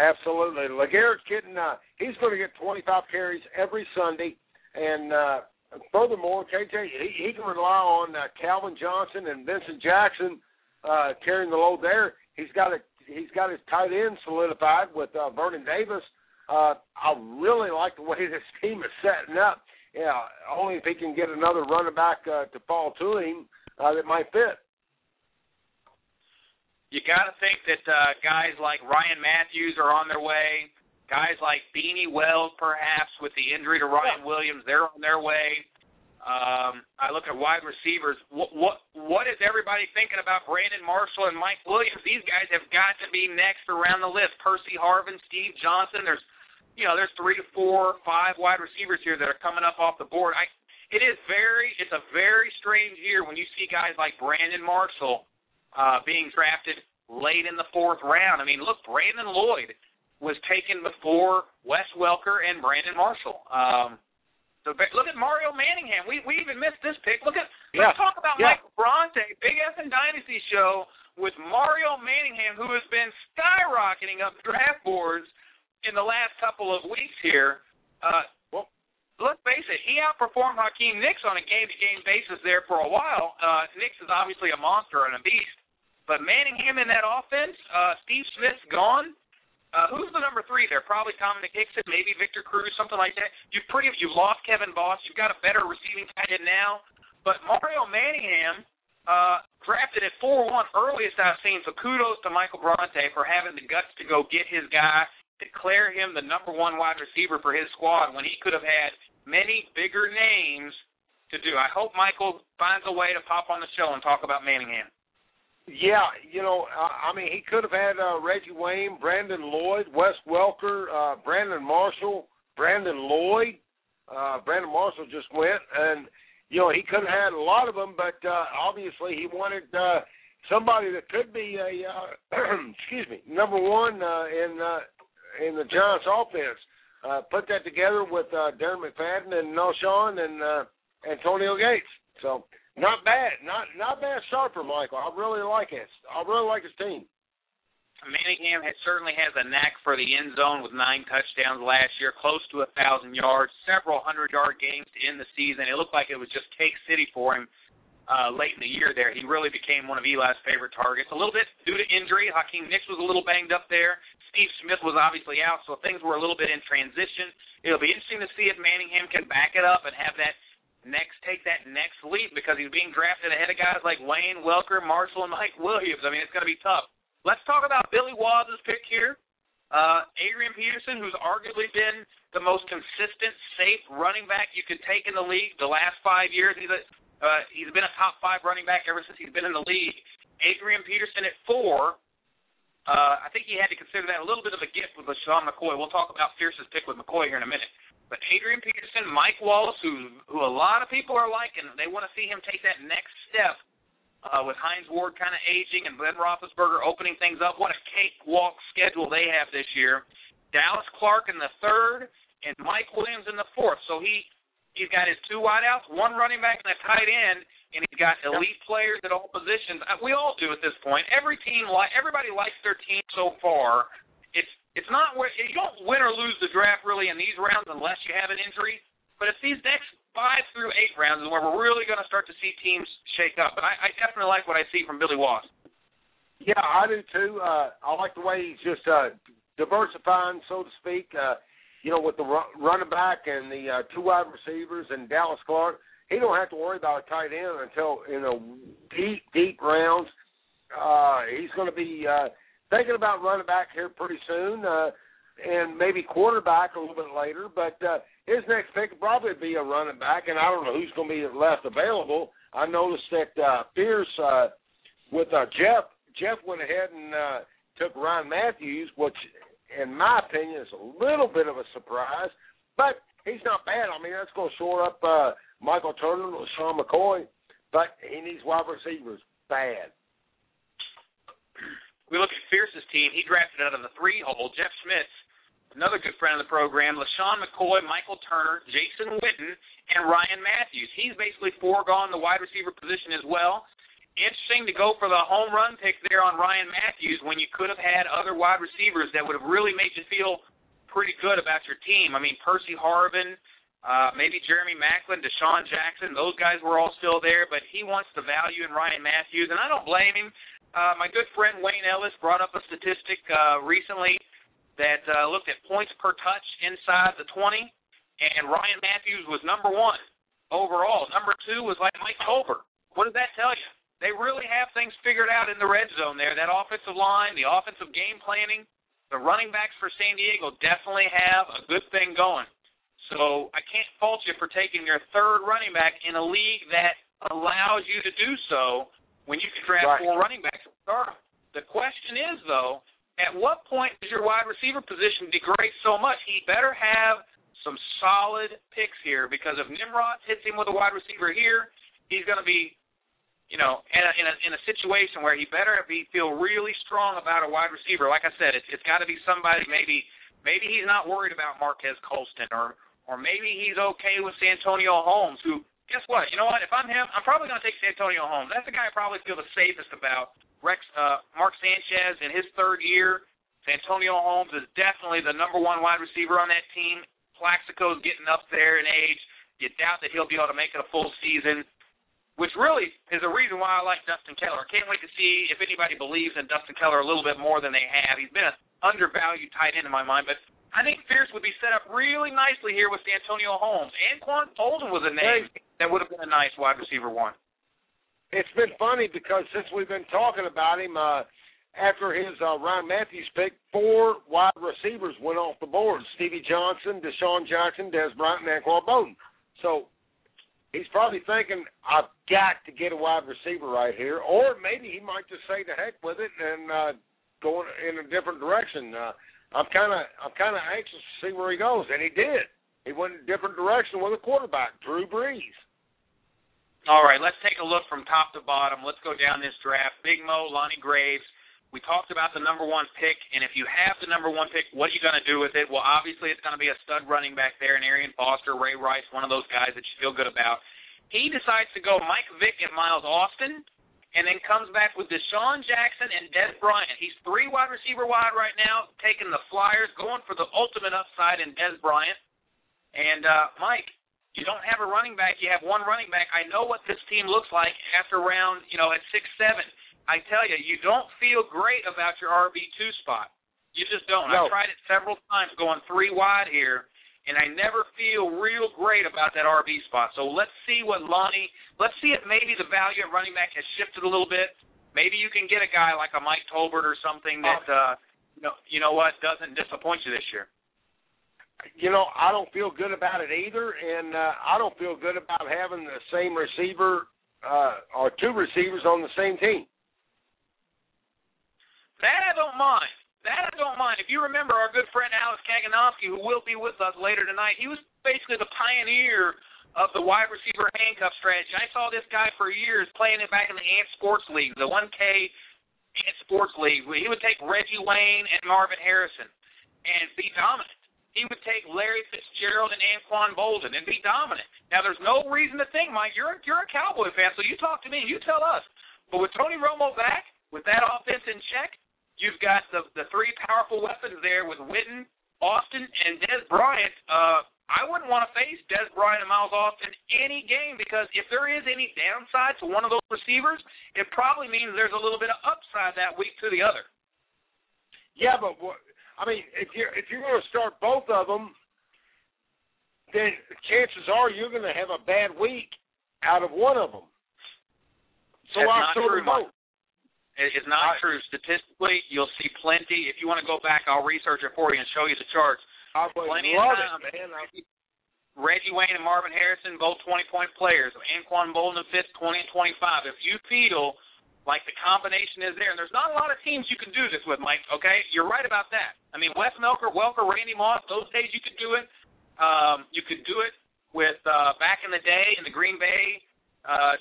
Absolutely. LeGarrette's getting, he's going to get 25 carries every Sunday. And furthermore, KJ, he can rely on Calvin Johnson and Vincent Jackson carrying the load there. He's got his tight end solidified with Vernon Davis. I really like the way this team is setting up. Yeah, only if he can get another running back to fall to him that might fit. You got to think that guys like Ryan Matthews are on their way. Guys like Beanie Wells, perhaps, with the injury to Ryan Williams, they're on their way. I look at wide receivers. What is everybody thinking about Brandon Marshall and Mike Williams? These guys have got to be next around the list. Percy Harvin, Steve Johnson. There's 3 to 4, 5 wide receivers here that are coming up off the board. It's a very strange year when you see guys like Brandon Marshall being drafted late in the fourth round. I mean, look, Brandon Lloyd was taken before Wes Welker and Brandon Marshall. So look at Mario Manningham. We even missed this pick. Let's talk about Michael Bronte, Big F and Dynasty show with Mario Manningham, who has been skyrocketing up draft boards in the last couple of weeks here. Let's face it, he outperformed Hakeem Nicks on a game-to-game basis there for a while. Nicks is obviously a monster and a beast. But Manningham in that offense, Steve Smith's gone. Who's the number 3 there? Probably Dominic Hixon, maybe Victor Cruz, something like that. You've lost Kevin Voss. You've got a better receiving tight end now. But Mario Manningham drafted at 4-1, earliest I've seen. So kudos to Michael Bronte for having the guts to go get his guy, declare him the number 1 wide receiver for his squad when he could have had many bigger names to do. I hope Michael finds a way to pop on the show and talk about Manningham. Yeah, you know, I mean, he could have had Reggie Wayne, Brandon Lloyd, Wes Welker, Brandon Marshall, Brandon Lloyd. Brandon Marshall just went, and, you know, he could have had a lot of them, but obviously he wanted somebody that could be a number 1 in the Giants offense. Put that together with Darren McFadden and Nelson and Antonio Gates. So, not bad. Not bad start for Michael. I really like his team. Manningham certainly has a knack for the end zone with 9 touchdowns last year, close to 1,000 yards, several hundred-yard games to end the season. It looked like it was just cake city for him late in the year there. He really became one of Eli's favorite targets, a little bit due to injury. Hakeem Nicks was a little banged up there. Steve Smith was obviously out, so things were a little bit in transition. It'll be interesting to see if Manningham can back it up and have that take that next leap, because he's being drafted ahead of guys like Wayne, Welker, Marshall, and Mike Williams. I mean, it's going to be tough. Let's talk about Billy Was's pick here. Adrian Peterson, who's arguably been the most consistent, safe running back you could take in the league the last 5 years. He's been a top 5 running back ever since he's been in the league. Adrian Peterson at 4. I think he had to consider that a little bit of a gift with LaShawn McCoy. We'll talk about Fierce's pick with McCoy here in a minute. But Adrian Peterson, Mike Wallace, who a lot of people are liking, they want to see him take that next step. With Hines Ward kind of aging and Ben Roethlisberger opening things up, what a cakewalk schedule they have this year. Dallas Clark in the 3rd and Mike Williams in the 4th. So he's got his 2 wideouts, 1 running back, and a tight end, and he's got elite players at all positions. We all do at this point. Every team, everybody likes their team so far. It's not where you don't win or lose the draft really in these rounds unless you have an injury. But it's these next 5 through 8 rounds is where we're really going to start to see teams shake up. But I definitely like what I see from Billy Wass. Yeah, I do too. I like the way he's just diversifying, so to speak, with the running back and the 2 wide receivers and Dallas Clark. He don't have to worry about a tight end until in the deep rounds. He's going to be thinking about running back here pretty soon. And maybe quarterback a little bit later, but his next pick will probably be a running back, and I don't know who's going to be left available. I noticed that Fierce with Jeff went ahead and took Ryan Matthews, which in my opinion is a little bit of a surprise, but he's not bad. I mean, that's going to shore up Michael Turner and LaShawn McCoy, but he needs wide receivers bad. We look at Fierce's team. He drafted out of the 3-hole. Jeff Schmitz, another good friend of the program, LaShawn McCoy, Michael Turner, Jason Witten, and Ryan Matthews. He's basically foregone the wide receiver position as well. Interesting to go for the home run pick there on Ryan Matthews when you could have had other wide receivers that would have really made you feel pretty good about your team. I mean, Percy Harvin, maybe Jeremy Maclin, Deshaun Jackson, those guys were all still there, but he wants the value in Ryan Matthews, and I don't blame him. My good friend Wayne Ellis brought up a statistic recently that looked at points per touch inside the 20, and Ryan Matthews was number 1 overall. Number 2 was like Mike Tolbert. What does that tell you? They really have things figured out in the red zone there, that offensive line, the offensive game planning. The running backs for San Diego definitely have a good thing going. So I can't fault you for taking your 3rd running back in a league that allows you to do so. When you can draft 4 running backs, the question is, though, at what point does your wide receiver position degrade so much? He better have some solid picks here, because if Nimrod hits him with a wide receiver here, he's going to be, in a situation where he better feel really strong about a wide receiver. Like I said, it's got to be somebody. Maybe he's not worried about Marquez Colston, or maybe he's okay with Santonio Holmes, who. Guess what? You know what? If I'm him, I'm probably going to take Santonio Holmes. That's the guy I probably feel the safest about. Mark Sanchez in his 3rd year. Santonio Holmes is definitely the number 1 wide receiver on that team. Plaxico's getting up there in age. You doubt that he'll be able to make it a full season, which really is a reason why I like Dustin Keller. I can't wait to see if anybody believes in Dustin Keller a little bit more than they have. He's been an undervalued tight end in my mind, but I think Fierce would be set up really nicely here with Santonio Holmes. Anquan Bolden was a name that would have been a nice wide receiver 1. It's been funny because since we've been talking about him, after his Ryan Matthews pick, 4 wide receivers went off the board. Stevie Johnson, Deshaun Jackson, Dez Bryant, and Anquan Bolden. So he's probably thinking, I've got to get a wide receiver right here. Or maybe he might just say the heck with it and go in a different direction. I'm kind of anxious to see where he goes, and he did. He went in a different direction with a quarterback, Drew Brees. All right, let's take a look from top to bottom. Let's go down this draft. Big Mo, Lonnie Graves. We talked about the number 1 pick, and if you have the number 1 pick, what are you going to do with it? Well, obviously it's going to be a stud running back there, and Arian Foster, Ray Rice, one of those guys that you feel good about. He decides to go Mike Vick and Miles Austin, and then comes back with DeSean Jackson and Dez Bryant. He's three wide receiver wide right now, taking the flyers, going for the ultimate upside in Dez Bryant. And, Mike, you don't have a running back. You have one running back. I know what this team looks like after round, at 6-7. I tell you, you don't feel great about your RB2 spot. You just don't. No. I've tried it several times going three wide here, and I never feel real great about that RB spot. So let's see what Lonnie – let's see if maybe the value at running back has shifted a little bit. Maybe you can get a guy like a Mike Tolbert or something that, doesn't disappoint you this year. I don't feel good about it either, and I don't feel good about having the same receiver or two receivers on the same team. That I don't mind. If you remember our good friend Alex Kaganovsky, who will be with us later tonight, he was basically the pioneer of the wide receiver handcuff strategy. I saw this guy for years playing it back in the Ant Sports League, the 1K Ant Sports League. He would take Reggie Wayne and Marvin Harrison and be dominant. He would take Larry Fitzgerald and Anquan Bolden and be dominant. Now, there's no reason to think, Mike, you're a Cowboy fan, so you talk to me and you tell us. But with Tony Romo back, with that offense in check, you've got the three powerful weapons there with Witten, Austin, and Dez Bryant. I wouldn't want to face Dez Bryant and Miles Austin any game, because if there is any downside to one of those receivers, it probably means there's a little bit of upside that week to the other. Yeah, but if you're going to start both of them, then chances are you're going to have a bad week out of one of them. So I'll sort of both. It's not true. Statistically, you'll see plenty. If you want to go back, I'll research it for you and show you the charts. I would love it, man. Reggie Wayne and Marvin Harrison, both 20-point players. Anquan Bolden and Fitz, 20 and 25. If you feel like the combination is there, and there's not a lot of teams you can do this with, Mike, okay? You're right about that. I mean, Wes Welker, Randy Moss, those days you could do it. You could do it with back in the day in the Green Bay,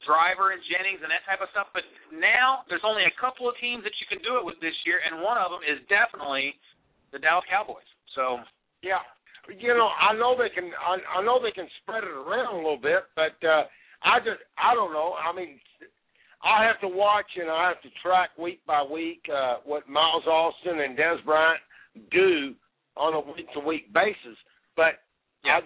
Driver and Jennings and that type of stuff, but now there's only a couple of teams that you can do it with this year, and one of them is definitely the Dallas Cowboys. So yeah, I know they can spread it around a little bit, but I don't know. I mean, I have to watch and I have to track week by week what Miles Austin and Dez Bryant do on a week-to-week basis, but yeah.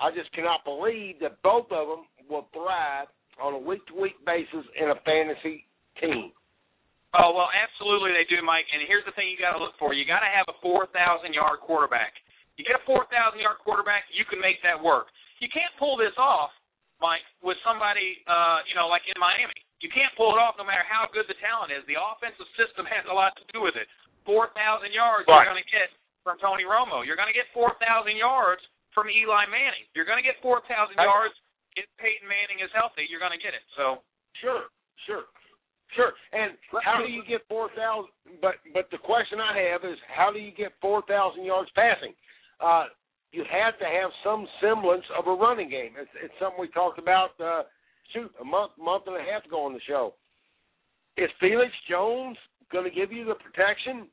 I just cannot believe that both of them will thrive on a week-to-week basis in a fantasy team. Oh, well, absolutely they do, Mike. And here's the thing you got to look for. You got to have a 4,000-yard quarterback. You get a 4,000-yard quarterback, you can make that work. You can't pull this off, Mike, with somebody, like in Miami. You can't pull it off no matter how good the talent is. The offensive system has a lot to do with it. 4,000 yards right. You're going to get from Tony Romo. You're going to get 4,000 yards from Eli Manning. You're going to get 4,000 yards if Peyton Manning is healthy. You're going to get it. So sure. And how do you get 4,000? But the question I have is, how do you get 4,000 yards passing? You have to have some semblance of a running game. It's something we talked about a month and a half ago on the show. Is Felix Jones going to give you the protection?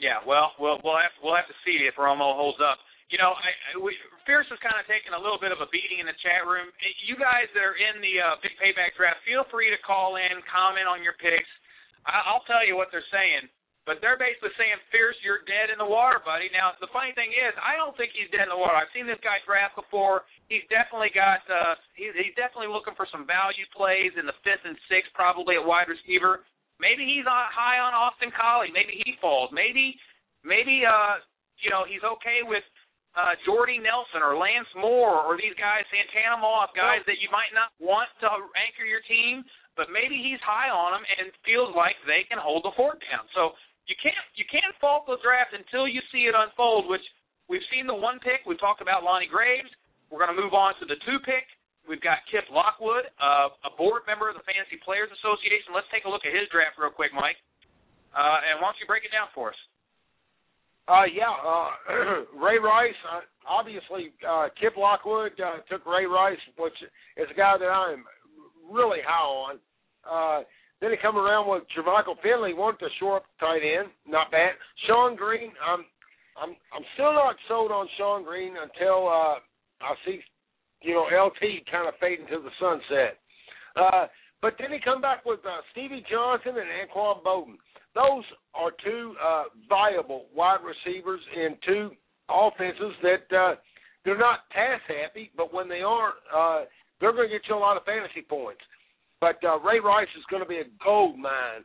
Yeah, well, we'll have to see if Romo holds up. Fierce is kind of taking a little bit of a beating in the chat room. You guys that are in the Big Payback Draft, feel free to call in, comment on your picks. I'll tell you what they're saying, but they're basically saying, Fierce, you're dead in the water, buddy. Now, the funny thing is, I don't think he's dead in the water. I've seen this guy draft before. He's definitely got he's definitely looking for some value plays in the 5th and 6th, probably at wide receiver. Maybe he's high on Austin Collie. Maybe he falls. Maybe he's okay with Jordy Nelson or Lance Moore or these guys, Santana Moss, guys that you might not want to anchor your team, but maybe he's high on them and feels like they can hold the fort down. So you can't fault the draft until you see it unfold, which we've seen the one pick. We've talked about Lonnie Graves. We're going to move on to the 2 pick. We've got Kip Lockwood, a board member of the Fantasy Players Association. Let's take a look at his draft real quick, Mike. And why don't you break it down for us? Ray Rice. Obviously, Kip Lockwood took Ray Rice, which is a guy that I am really high on. Then he come around with Jermichael Finley, wanted to shore up the tight end. Not bad. Shonn Greene. I'm still not sold on Shonn Greene until I see LT kind of fading to the sunset. But then he come back with Stevie Johnson and Anquan Bolden. Those are two viable wide receivers in two offenses that they're not pass-happy, but when they are, they're going to get you a lot of fantasy points. But Ray Rice is going to be a gold mine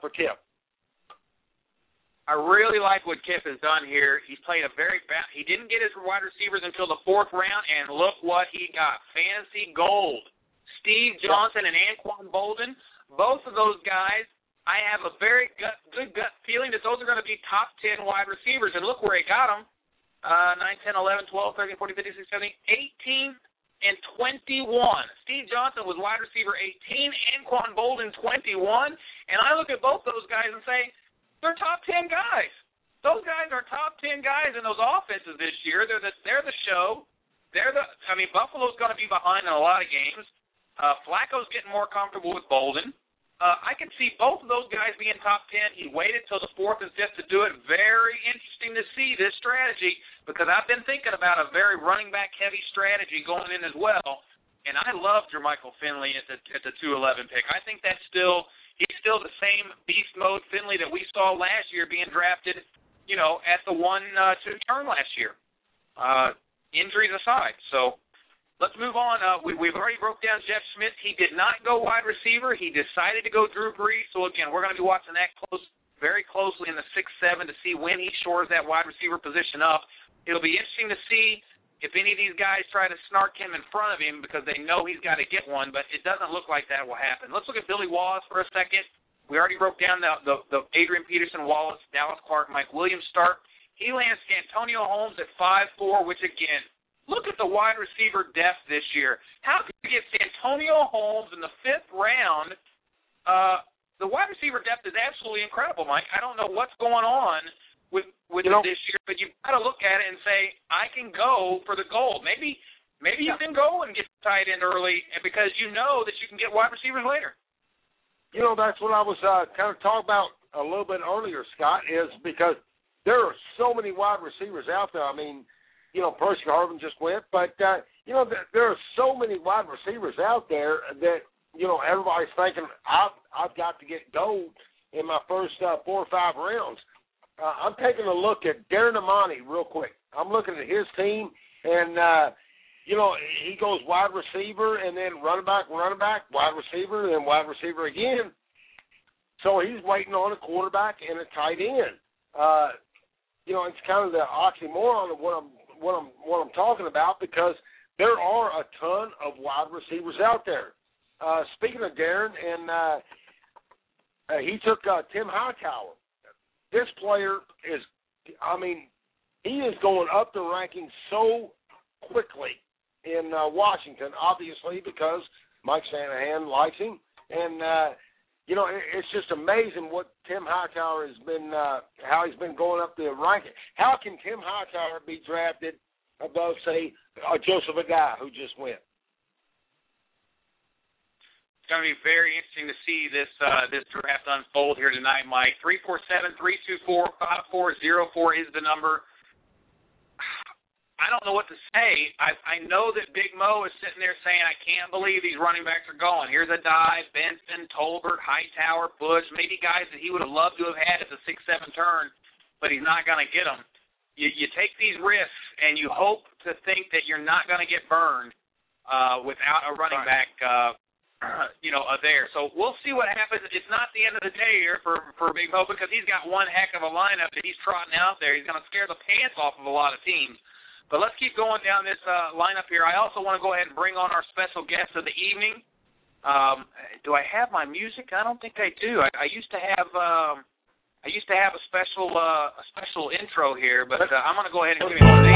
for Kip. I really like what Kip has done here. He's played a very fast. He didn't get his wide receivers until the fourth round, and look what he got. Fantasy gold. Steve Johnson and Anquan Bolden, both of those guys, I have a very good gut feeling that those are going to be top 10 wide receivers. And look where he got them. 9, 10, 11, 12, 13, 14, 15, 16, 17, 18, and 21. Steve Johnson was wide receiver 18, Anquan Bolden 21. And I look at both those guys and say, they're top 10 guys. Those guys are top 10 guys in those offenses this year. They're the show. Buffalo's going to be behind in a lot of games. Flacco's getting more comfortable with Bolden. I can see both of those guys being top 10. He waited till the fourth and fifth to do it. Very interesting to see this strategy because I've been thinking about a very running back heavy strategy going in as well. And I love Jermichael Finley at the 211 pick. I think that's still. He's still the same beast mode Finley that we saw last year being drafted, at the 1-2 turn last year, injuries aside. So let's move on. We've already broke down Jeff Schmitz. He did not go wide receiver. He decided to go Drew Brees. So, again, we're going to be watching that very closely in the 6-7 to see when he shores that wide receiver position up. It'll be interesting to see if any of these guys try to snark him in front of him because they know he's got to get one, but it doesn't look like that will happen. Let's look at Billy Wallace for a second. We already broke down the Adrian Peterson, Wallace, Dallas Clark, Mike Williams start. He lands Santonio Holmes at 5'4", which, again, look at the wide receiver depth this year. How could you get Santonio Holmes in the fifth round? The wide receiver depth is absolutely incredible, Mike. I don't know what's going on with this year, but you've got to look at it and say, I can go for the gold. Maybe you can go and get tight end early because you know that you can get wide receivers later. That's what I was kind of talking about a little bit earlier, Scott, is because there are so many wide receivers out there. I mean, Percy Harvin just went, but, there are so many wide receivers out there that, everybody's thinking, I've got to get gold in my first 4 or 5 rounds. I'm taking a look at Darren Armani real quick. I'm looking at his team, and, he goes wide receiver and then running back, wide receiver, and then wide receiver again. So he's waiting on a quarterback and a tight end. It's kind of the oxymoron of what I'm talking about because there are a ton of wide receivers out there. Speaking of Darren, and he took Tim Hightower. This player is, he is going up the rankings so quickly in Washington, obviously, because Mike Shanahan likes him. And, it's just amazing what Tim Hightower has been, how he's been going up the rankings. How can Tim Hightower be drafted above, say, Joseph, a guy who just went? It's going to be very interesting to see this draft unfold here tonight, Mike. 347-324-5404 is the number. I don't know what to say. I know that Big Mo is sitting there saying, I can't believe these running backs are going. Here's a dive, Benson, Tolbert, Hightower, Bush, maybe guys that he would have loved to have had at the 6-7 turn, but he's not going to get them. You take these risks, and you hope to think that you're not going to get burned without a running back there. So we'll see what happens. It's not the end of the day here for Big Mo because he's got one heck of a lineup that he's trotting out there. He's going to scare the pants off of a lot of teams. But let's keep going down this lineup here. I also want to go ahead and bring on our special guest of the evening. Do I have my music? I don't think I do. I used to have a special intro here, but I'm going to go ahead and give you the.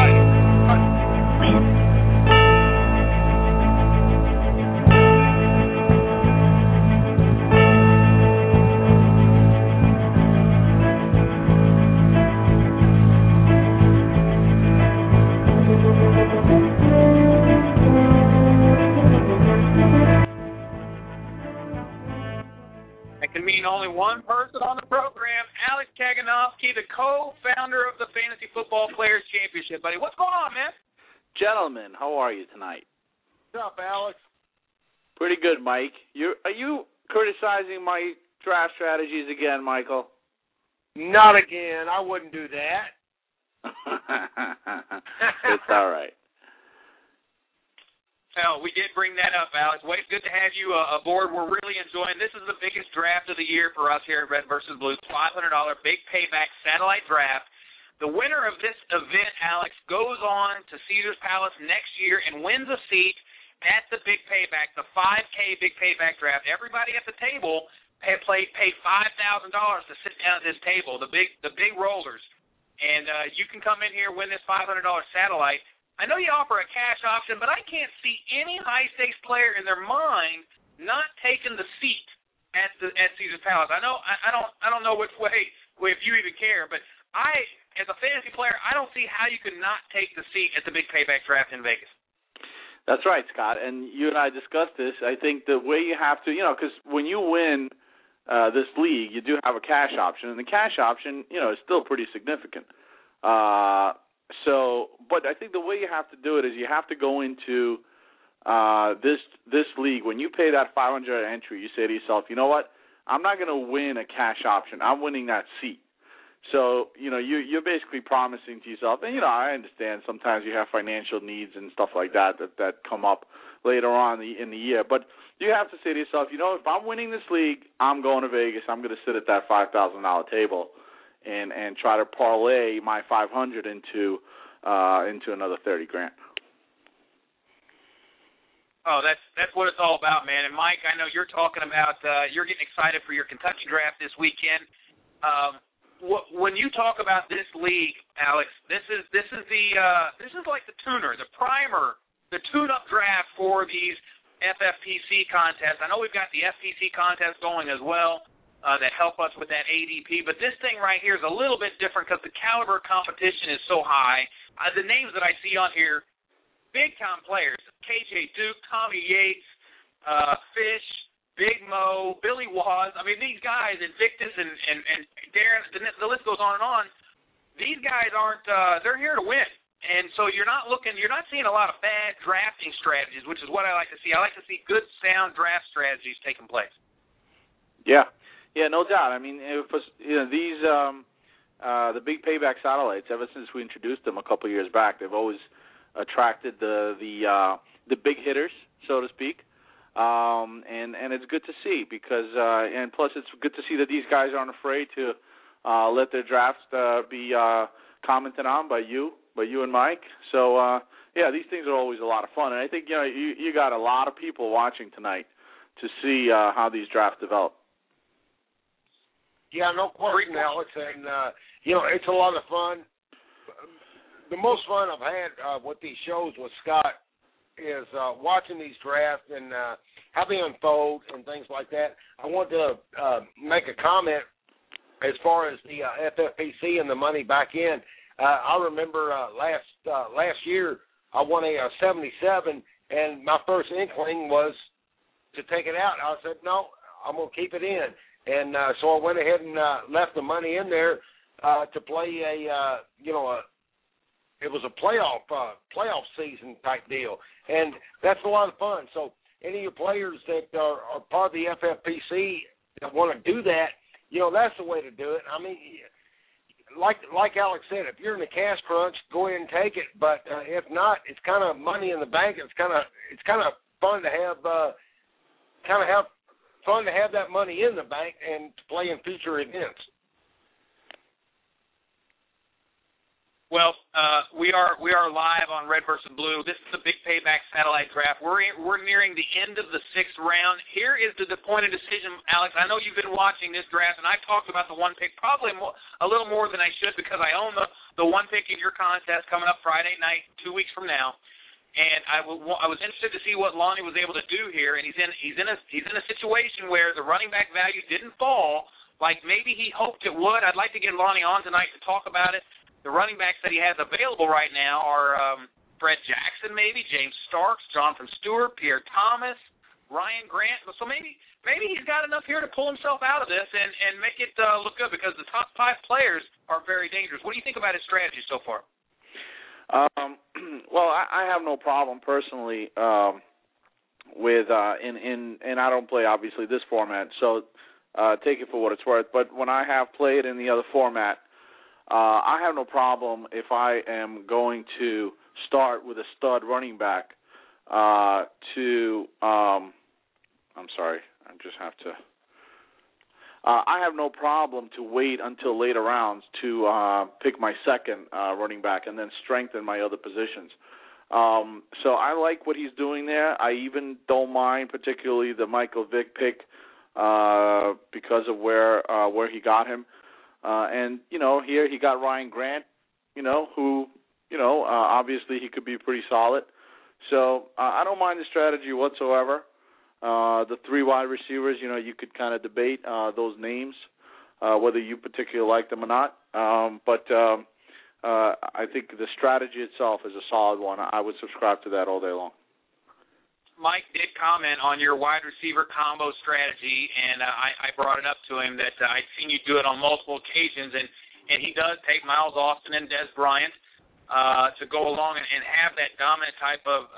Only one person on the program, Alex Kaganovsky, the co-founder of the Fantasy Football Players Championship. Buddy, what's going on, man? Gentlemen, how are you tonight? What's up, Alex? Pretty good, Mike. Are you criticizing my draft strategies again, Michael? Not again. I wouldn't do that. It's all right. Well, we did bring that up, Alex. Well, it's good to have you aboard. We're really enjoying. This is the biggest draft of the year for us here at Red vs. Blue. $500 big payback satellite draft. The winner of this event, Alex, goes on to Caesars Palace next year and wins a seat at the big payback, the 5K big payback draft. Everybody at the table paid $5,000 to sit down at this table, the big rollers. And you can come in here, win this $500 satellite. I know you offer a cash option, but I can't see any high-stakes player in their mind not taking the seat at Caesars Palace. I know I don't know which way, if you even care, but I, as a fantasy player, I don't see how you could not take the seat at the big payback draft in Vegas. That's right, Scott. And you and I discussed this. I think the way you have to, because when you win this league, you do have a cash option, and the cash option, is still pretty significant. But I think the way you have to do it is you have to go into this league. When you pay that $500 entry, you say to yourself, you know what? I'm not going to win a cash option. I'm winning that seat. So, you're basically promising to yourself, and, I understand sometimes you have financial needs and stuff like that come up later on in the year. But you have to say to yourself, if I'm winning this league, I'm going to Vegas. I'm going to sit at that $5,000 table and try to parlay my $500 into another $30,000. Oh, that's what it's all about, man. And Mike, I know you're talking about you're getting excited for your Kentucky draft this weekend. When you talk about this league, Alex, this is the this is like the tuner, the primer, the tune-up draft for these FFPC contests. I know we've got the FPC contest going as well. That help us with that ADP. But this thing right here is a little bit different because the caliber of competition is so high. The names that I see on here, big-time players, K.J. Duke, Tommy Yates, Fish, Big Mo, Billy Was. I mean, these guys, Invictus and Darren, the list goes on and on. These guys aren't they're here to win. And so you're not seeing a lot of bad drafting strategies, which is what I like to see. I like to see good, sound draft strategies taking place. Yeah. Yeah, no doubt. I mean, these the big payback satellites. Ever since we introduced them a couple of years back, they've always attracted the big hitters, so to speak. And it's good to see because and plus it's good to see that these guys aren't afraid to let their drafts be commented on by you and Mike. So yeah, these things are always a lot of fun, and I think you got a lot of people watching tonight to see how these drafts develop. Yeah, no question, Alex, and, it's a lot of fun. The most fun I've had with these shows with Scott is watching these drafts and how they unfold and things like that. I want to make a comment as far as the FFPC and the money back in. I remember last year I won a 77, and my first inkling was to take it out. I said, no, I'm going to keep it in. And so I went ahead and left the money in there to play it was a playoff season type deal. And that's a lot of fun. So any of your players that are part of the FFPC that want to do that, that's the way to do it. I mean, like Alex said, if you're in a cash crunch, go ahead and take it. But if not, it's kind of money in the bank. It's kind of fun to have fun to have that money in the bank and to play in future events. Well, we are live on Red vs. Blue. This is the Big Payback Satellite Draft. We're nearing the end of the sixth round. Here is the point of decision, Alex. I know you've been watching this draft, and I've talked about the one pick probably a little more than I should because I own the one pick in your contest coming up Friday night, 2 weeks from now. And I was interested to see what Lonnie was able to do here, and he's in a situation where the running back value didn't fall like maybe he hoped it would. I'd like to get Lonnie on tonight to talk about it. The running backs that he has available right now are Fred Jackson, maybe James Starks, Jonathan Stewart, Pierre Thomas, Ryan Grant. So maybe he's got enough here to pull himself out of this and make it look good because the top five players are very dangerous. What do you think about his strategy so far? Well, I have no problem personally with and I don't play obviously this format, so take it for what it's worth. But when I have played in the other format, I have no problem if I am going to start with a stud running back I have no problem to wait until later rounds to pick my second running back and then strengthen my other positions. So I like what he's doing there. I even don't mind particularly the Michael Vick pick because of where he got him. And, you know, here he got Ryan Grant, you know, who, you know, obviously he could be pretty solid. So I don't mind the strategy whatsoever. The three wide receivers, you know, you could kind of debate those names, whether you particularly like them or not. But I think the strategy itself is a solid one. I would subscribe to that all day long. Mike did comment on your wide receiver combo strategy, and I brought it up to him that I've seen you do it on multiple occasions, and he does take Miles Austin and Dez Bryant to go along and have that dominant type of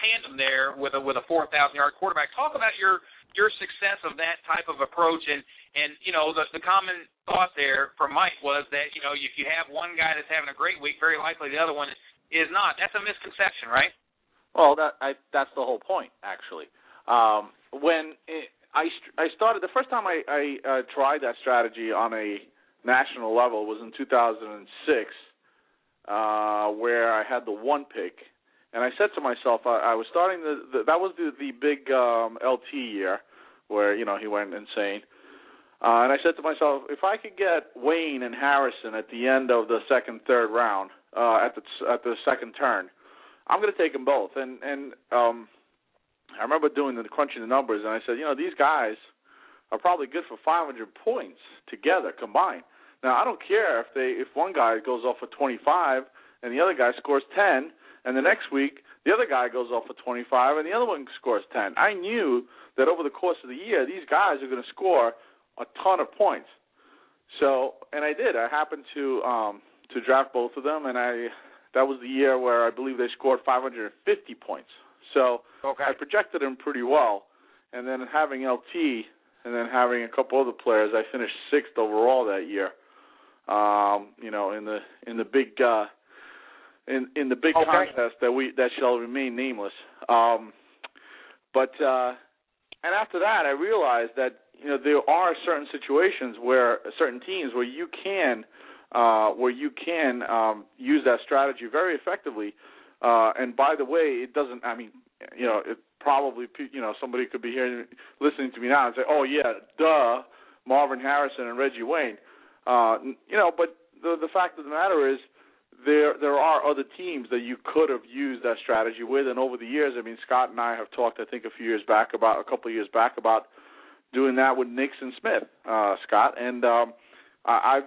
tandem there with a 4,000-yard quarterback. Talk about your success of that type of approach, and you know, the common thought there from Mike was that, you know, if you have one guy that's having a great week, very likely the other one is not. That's a misconception, right? Well, that's the whole point, actually. When I started, the first time I tried that strategy on a national level was in 2006, where I had the one pick. And I said to myself, I was starting that was the big LT year where, you know, he went insane. And I said to myself, if I could get Wayne and Harrison at the end of the second, third round, at the second turn, I'm going to take them both. And I remember crunching the numbers, and I said, you know, these guys are probably good for 500 points together combined. Now, I don't care if one guy goes off for 25 and the other guy scores 10, and the next week the other guy goes off for 25 and the other one scores 10. I knew that over the course of the year these guys are going to score a ton of points. So, and I did. I happened to draft both of them, and that was the year where I believe they scored 550 points. So okay. I projected them pretty well. And then having LT and then having a couple other players, I finished sixth overall that year. You know, in the big in the big contest that shall remain nameless. And after that, I realized that, you know, there are certain situations where certain teams where you can. Use that strategy very effectively. And by the way, it doesn't, I mean, you know, it probably, you know, somebody could be here listening to me now and say, oh, yeah, duh, Marvin Harrison and Reggie Wayne. You know, but the fact of the matter is there are other teams that you could have used that strategy with. And over the years, I mean, Scott and I have talked, I think, a couple of years back about doing that with Nix and Smith, Scott. And I've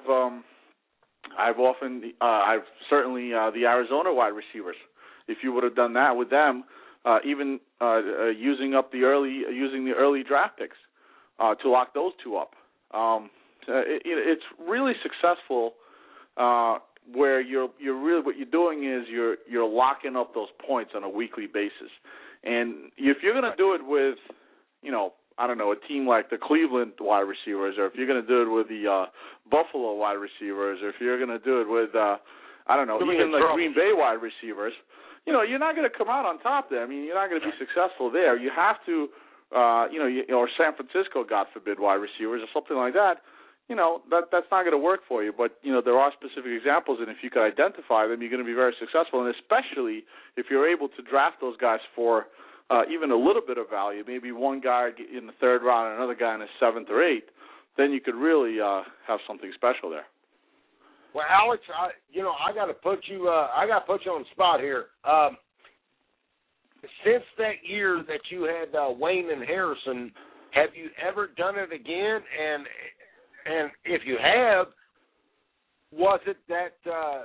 certainly the Arizona wide receivers. If you would have done that with them, even using the early draft picks to lock those two up, it's really successful. Where you're really what you're doing is you're locking up those points on a weekly basis, and if you're going to do it with, you know, I don't know, a team like the Cleveland wide receivers, or if you're going to do it with the Buffalo wide receivers, or if you're going to do it with, I don't know, even the Green Bay wide receivers, you know, you're not going to come out on top there. I mean, you're not going to be successful there. You have to, or San Francisco, God forbid, wide receivers or something like that, you know, that's not going to work for you. But, you know, there are specific examples, and if you could identify them, you're going to be very successful, and especially if you're able to draft those guys for even a little bit of value, maybe one guy in the third round and another guy in the seventh or eighth, then you could really have something special there. Well, Alex, I got to put you on the spot here. Since that year that you had Wayne and Harrison, have you ever done it again? And if you have, was it that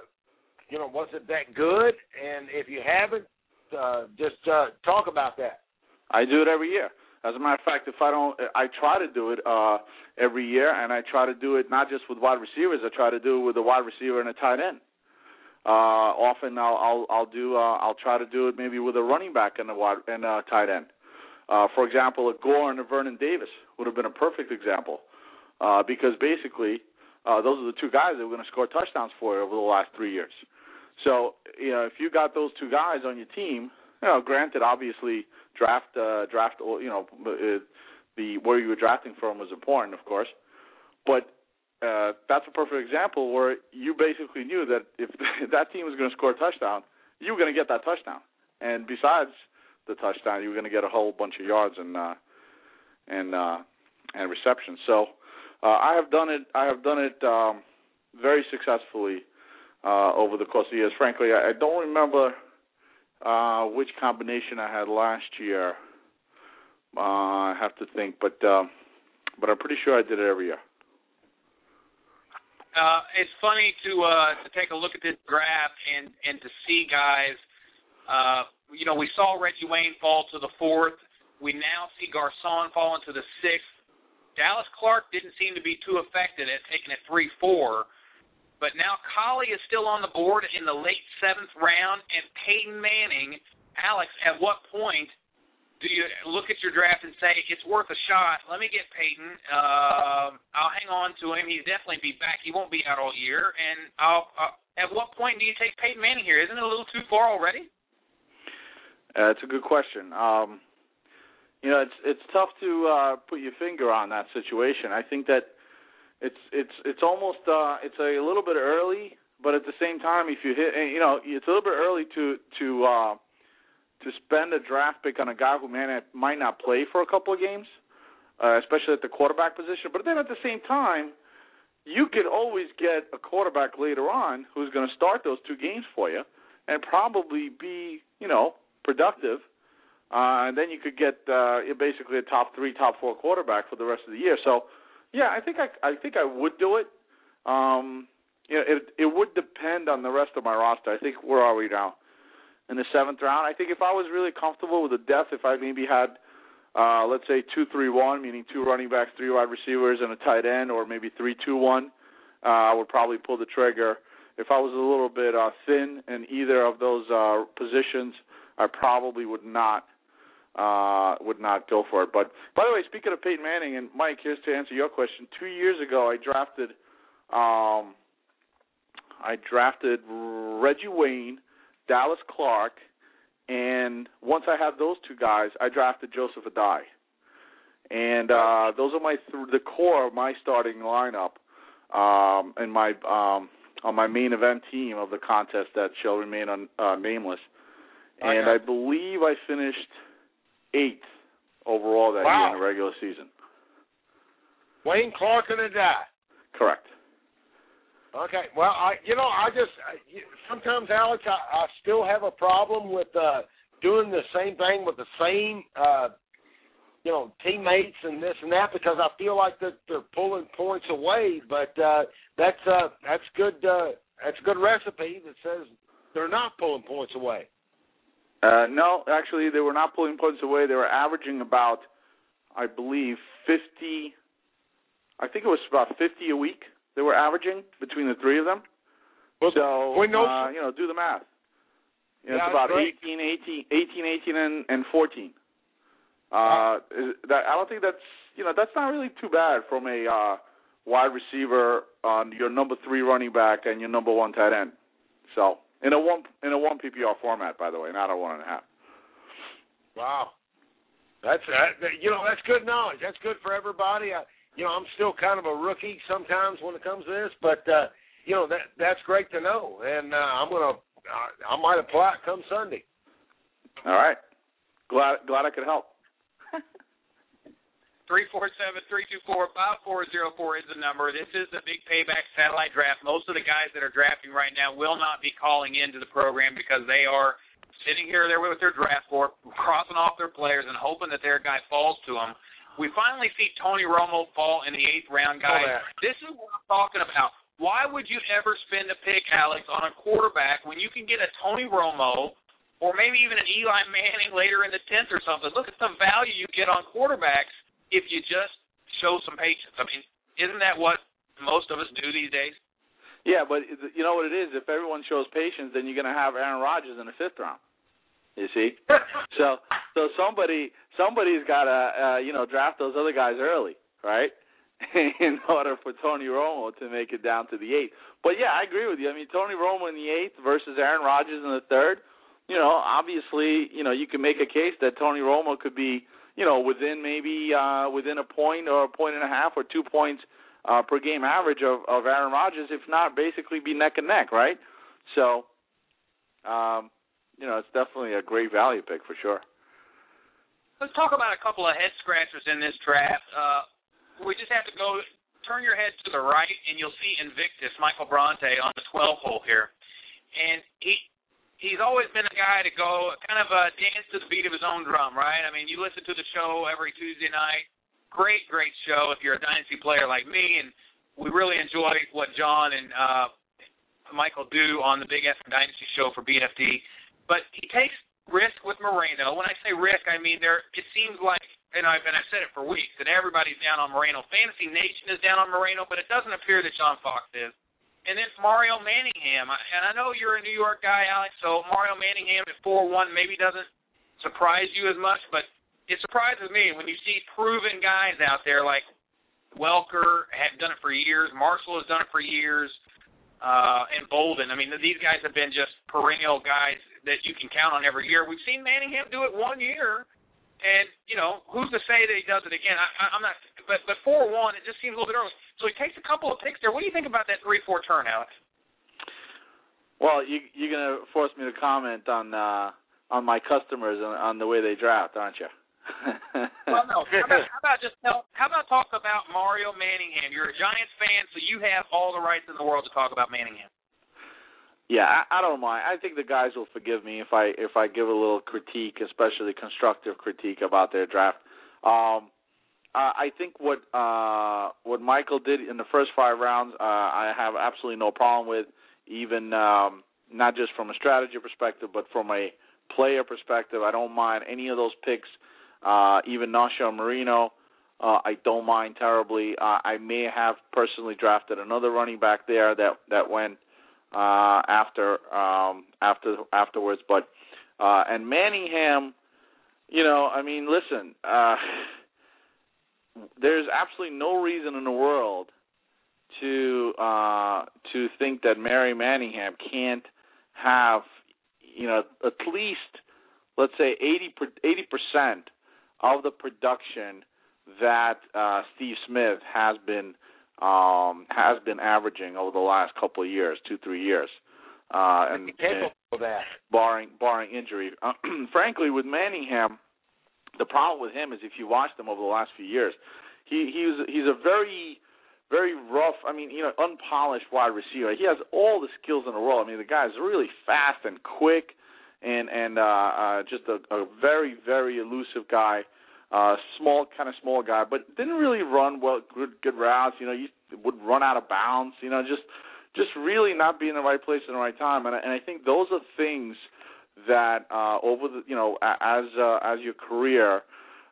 good? And if you haven't, just talk about that. I do it every year. As a matter of fact, I try to do it every year, and I try to do it not just with wide receivers. I try to do it with a wide receiver and a tight end. Often I'll try to do it maybe with a running back and a tight end. For example, a Gore and a Vernon Davis would have been a perfect example because basically those are the two guys that were going to score touchdowns for you over the last 3 years. So if you got those two guys on your team, granted, obviously draft, where you were drafting from was important, of course, but. That's a perfect example where you basically knew that if that team was going to score a touchdown, you were going to get that touchdown. And besides the touchdown, you were going to get a whole bunch of yards and receptions. So I have done it very successfully over the course of the years. Frankly, I don't remember which combination I had last year. I have to think, but I'm pretty sure I did it every year. It's funny to take a look at this graph and to see guys. We saw Reggie Wayne fall to the fourth. We now see Garcon fall into the sixth. Dallas Clark didn't seem to be too affected at taking a 3-4, but now Collie is still on the board in the late seventh round, and Peyton Manning. Alex, at what point do you look at your draft and say, it's worth a shot, let me get Peyton, I'll hang on to him, he'll definitely be back, he won't be out all year, and at what point do you take Peyton Manning here? Isn't it a little too far already? That's a good question. It's tough to put your finger on that situation. I think that it's almost it's a little bit early, but at the same time, if you hit, it's a little bit early to spend a draft pick on a guy who might not play for a couple of games, especially at the quarterback position. But then at the same time, you could always get a quarterback later on who's going to start those two games for you and probably be, productive. And then you could get basically a top three, top four quarterback for the rest of the year. So, yeah, I think I would do it. It would depend on the rest of my roster. I think where are we now? In the seventh round, I think if I was really comfortable with the depth, if I maybe had, let's say 2-3-1, meaning 2 running backs, 3 wide receivers, and a tight end, or maybe 3-2-1, I would probably pull the trigger. If I was a little bit thin in either of those positions, I probably would not go for it. But by the way, speaking of Peyton Manning, and Mike, here's to answer your question. 2 years ago, I drafted Reggie Wayne, Dallas Clark, and once I had those two guys, I drafted Joseph and those are the core of my starting lineup and my on my main event team of the contest that shall remain nameless. And I believe I finished 8th overall that year in the regular season. Wayne Clark and Adai. Correct. Okay, well, sometimes, Alex, I still have a problem with doing the same thing with the same, teammates and this and that because I feel like that they're pulling points away. But that's good. That's a good recipe that says they're not pulling points away. No, actually, they were not pulling points away. They were averaging about, I believe, 50. I think it was about 50 a week. They were averaging between the three of them. Well, so, do the math. It's about 18, 18, and 14. I don't think that's not really too bad from a wide receiver on your number 3 running back and your number 1 tight end. So in a one PPR format, by the way, not a 1.5. Wow, that's good knowledge. That's good for everybody. I'm still kind of a rookie sometimes when it comes to this, but that's great to know. And I might apply it come Sunday. All right, glad I could help. 347-324-5404 is the number. This is the Big Payback Satellite Draft. Most of the guys that are drafting right now will not be calling into the program because they are sitting here there with their draft board, crossing off their players and hoping that their guy falls to them. We finally see Tony Romo fall in the 8th round, guys. This is what I'm talking about. Why would you ever spend a pick, Alex, on a quarterback when you can get a Tony Romo or maybe even an Eli Manning later in the 10th or something? Look at the value you get on quarterbacks if you just show some patience. I mean, isn't that what most of us do these days? Yeah, but you know what it is? If everyone shows patience, then you're going to have Aaron Rodgers in the fifth round. You see? So somebody's got to, draft those other guys early, right, in order for Tony Romo to make it down to the eighth. But, yeah, I agree with you. I mean, Tony Romo in the eighth versus Aaron Rodgers in the third, obviously, you can make a case that Tony Romo could be, within maybe within a point or a point and a half or 2 points per game average of Aaron Rodgers, if not basically be neck and neck, right? So, it's definitely a great value pick for sure. Let's talk about a couple of head scratchers in this draft. We just have to go turn your head to the right, and you'll see Invictus, Michael Bronte, on the 12th hole here. And he's always been a guy to go kind of dance to the beat of his own drum, right? I mean, you listen to the show every Tuesday night. Great show if you're a dynasty player like me, and we really enjoy what John and Michael do on the Big F Dynasty show for BFD. But he takes risk with Moreno. When I say risk, I mean it seems like, and I've said it for weeks, that everybody's down on Moreno. Fantasy Nation is down on Moreno, but it doesn't appear that John Fox is. And then Mario Manningham, and I know you're a New York guy, Alex, so Mario Manningham at 4-1 maybe doesn't surprise you as much, but it surprises me when you see proven guys out there like Welker have done it for years, Marshall has done it for years, and Bolden. I mean, these guys have been just perennial guys that you can count on every year. We've seen Manningham do it 1 year, and, who's to say that he does it again? I'm not – but 4-1, it just seems a little bit early. So he takes a couple of picks there. What do you think about that 3-4 turn, Alex? Well, you're going to force me to comment on my customers on the way they draft, aren't you? Well, no. How about talk about Mario Manningham? You're a Giants fan, so you have all the rights in the world to talk about Manningham. Yeah, I don't mind. I think the guys will forgive me if I give a little critique, especially constructive critique about their draft. I think what Michael did in the first 5 rounds, I have absolutely no problem with, even not just from a strategy perspective, but from a player perspective. I don't mind any of those picks. Even Nacho Marino, I don't mind terribly. I may have personally drafted another running back there that went afterwards. But and Manningham, listen, there's absolutely no reason in the world to think that Mary Manningham can't have, at least let's say 80% of the production that Steve Smith has been averaging over the last couple of years, 2-3 years, and that. barring injury. Frankly, with Manningham, the problem with him is if you watch him over the last few years, he's a very very rough, unpolished wide receiver. He has all the skills in the world. I mean, the guy's really fast and quick, and just a very very elusive guy. Small guy, but didn't really run well, good routes. You would run out of bounds. Just really not be in the right place at the right time. And I think those are things that over the as your career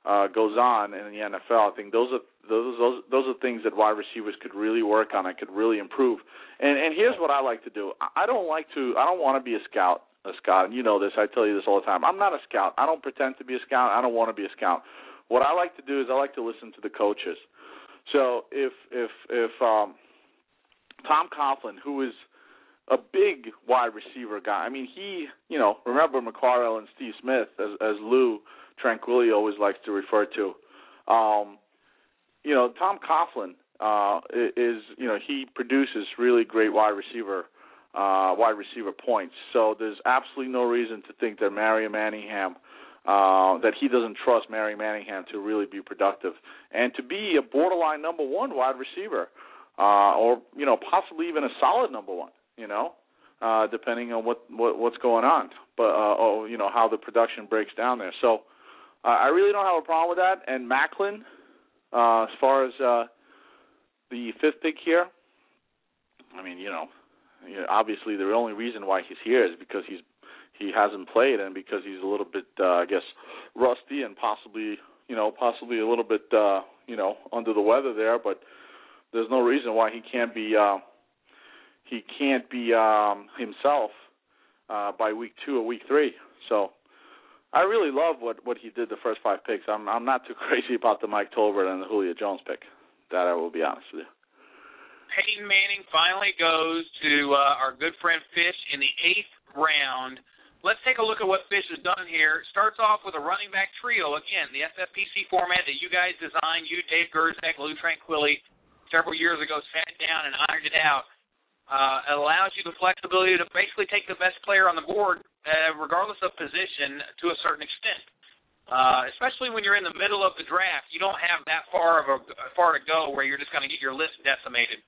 goes on in the NFL, I think those are things that wide receivers could really work on and could really improve. And here's what I like to do. I don't want to be a scout. And you know this. I tell you this all the time. I'm not a scout. I don't pretend to be a scout. I don't want to be a scout. What I like to do is I like to listen to the coaches. So if Tom Coughlin, who is a big wide receiver guy, I mean remember McCarrell and Steve Smith, as Lou Tranquilli always likes to refer to. Tom Coughlin he produces really great wide receiver points. So there's absolutely no reason to think that Mario Manningham. That he doesn't trust Mary Manningham to really be productive and to be a borderline number one wide receiver, or possibly even a solid number one, depending on what's going on, but how the production breaks down there. So I really don't have a problem with that. And Macklin, as far as the fifth pick here, I mean, obviously the only reason why he's here is because he hasn't played, and because he's a little bit, rusty and possibly a little bit, under the weather there. But there's no reason why he can't be he can't be himself by week two or week three. So I really love what he did the first five picks. I'm not too crazy about the Mike Tolbert and the Julio Jones pick. That I will be honest with you. Peyton Manning finally goes to our good friend Fish in the 8th round. Let's take a look at what Fish has done here. Starts off with a running back trio. Again, the FFPC format that you guys designed, you, Dave Gerzak, Lou Tranquilli, several years ago sat down and ironed it out. It allows you the flexibility to basically take the best player on the board, regardless of position, to a certain extent. Especially when you're in the middle of the draft, you don't have that far to go where you're just going to get your list decimated.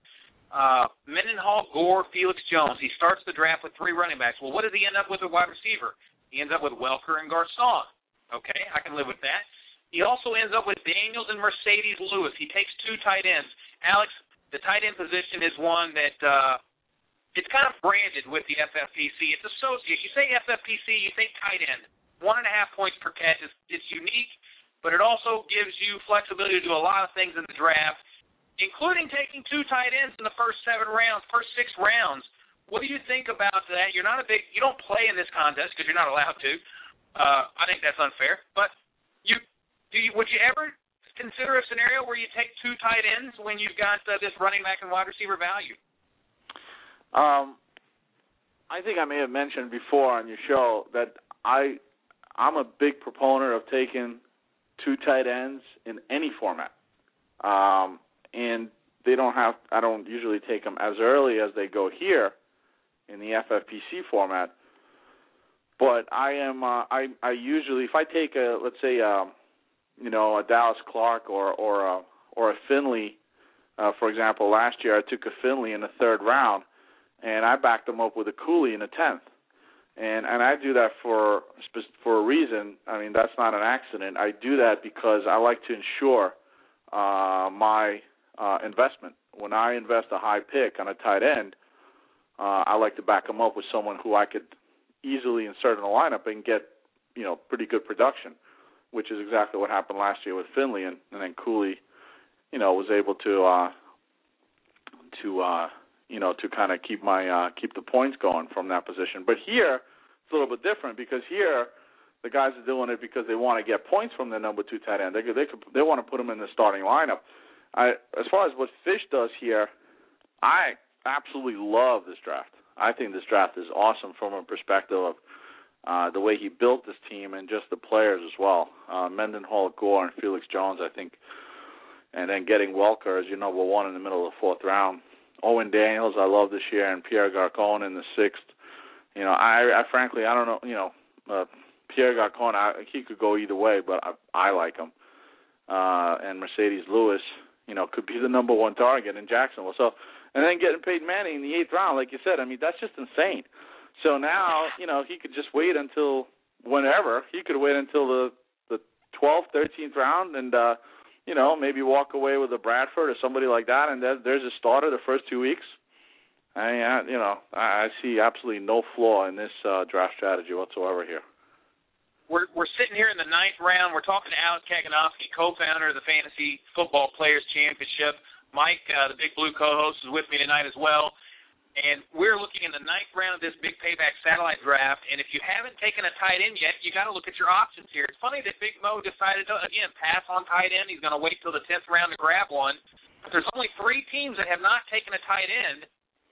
Mendenhall, Gore, Felix Jones. He starts the draft with 3 running backs. Well, what does he end up with a wide receiver? He ends up with Welker and Garcon. Okay, I can live with that. He also ends up with Daniels and Mercedes Lewis. He takes 2 tight ends. Alex, the tight end position is one that it's kind of branded with the FFPC. It's associated. You say FFPC, you think tight end. 1.5 points per catch is unique, but it also gives you flexibility to do a lot of things in the draft, including taking 2 tight ends in the first 7 rounds, first 6 rounds. What do you think about that? You're not you don't play in this contest because you're not allowed to. I think that's unfair. But would you ever consider a scenario where you take 2 tight ends when you've got this running back and wide receiver value? I think I may have mentioned before on your show that I'm a big proponent of taking 2 tight ends in any format. And they don't have – I don't usually take them as early as they go here in the FFPC format. But I am I usually – if I take a – let's say, a Dallas Clark or a Finley, for example, last year I took a Finley in the 3rd round, and I backed him up with a Cooley in the 10th. And I do that for a reason. I mean, that's not an accident. I do that because I like to ensure my investment. When I invest a high pick on a tight end, I like to back them up with someone who I could easily insert in the lineup and get, pretty good production, which is exactly what happened last year with Finley. And then Cooley, was able to kind of keep my keep the points going from that position. But here, it's a little bit different because here, the guys are doing it because they want to get points from their number 2 tight end. They want to put them in the starting lineup. As far as what Fish does here, I absolutely love this draft. I think this draft is awesome from a perspective of the way he built this team and just the players as well. Mendenhall, Gore, and Felix Jones, I think, and then getting Welker as your number 1 in the middle of the 4th round. Owen Daniels, I love this year, and Pierre Garcon in the 6th. I frankly, I don't know. Pierre Garcon, he could go either way, but I like him. And Mercedes Lewis, could be the number 1 target in Jacksonville. So, and then getting Peyton Manning in the 8th round, like you said, I mean, that's just insane. So now, he could just wait until whenever. He could wait until the 12th, 13th round, and maybe walk away with a Bradford or somebody like that, and there's a starter the first 2 weeks. I see absolutely no flaw in this draft strategy whatsoever here. We're sitting here in the 9th round. We're talking to Alex Kaganovsky, co-founder of the Fantasy Football Players Championship. Mike, the Big Blue co-host, is with me tonight as well. And we're looking in the 9th round of this Big Payback Satellite Draft, and if you haven't taken a tight end yet, you got to look at your options here. It's funny that Big Mo decided to, again, pass on tight end. He's going to wait till the 10th round to grab one. But there's only 3 teams that have not taken a tight end,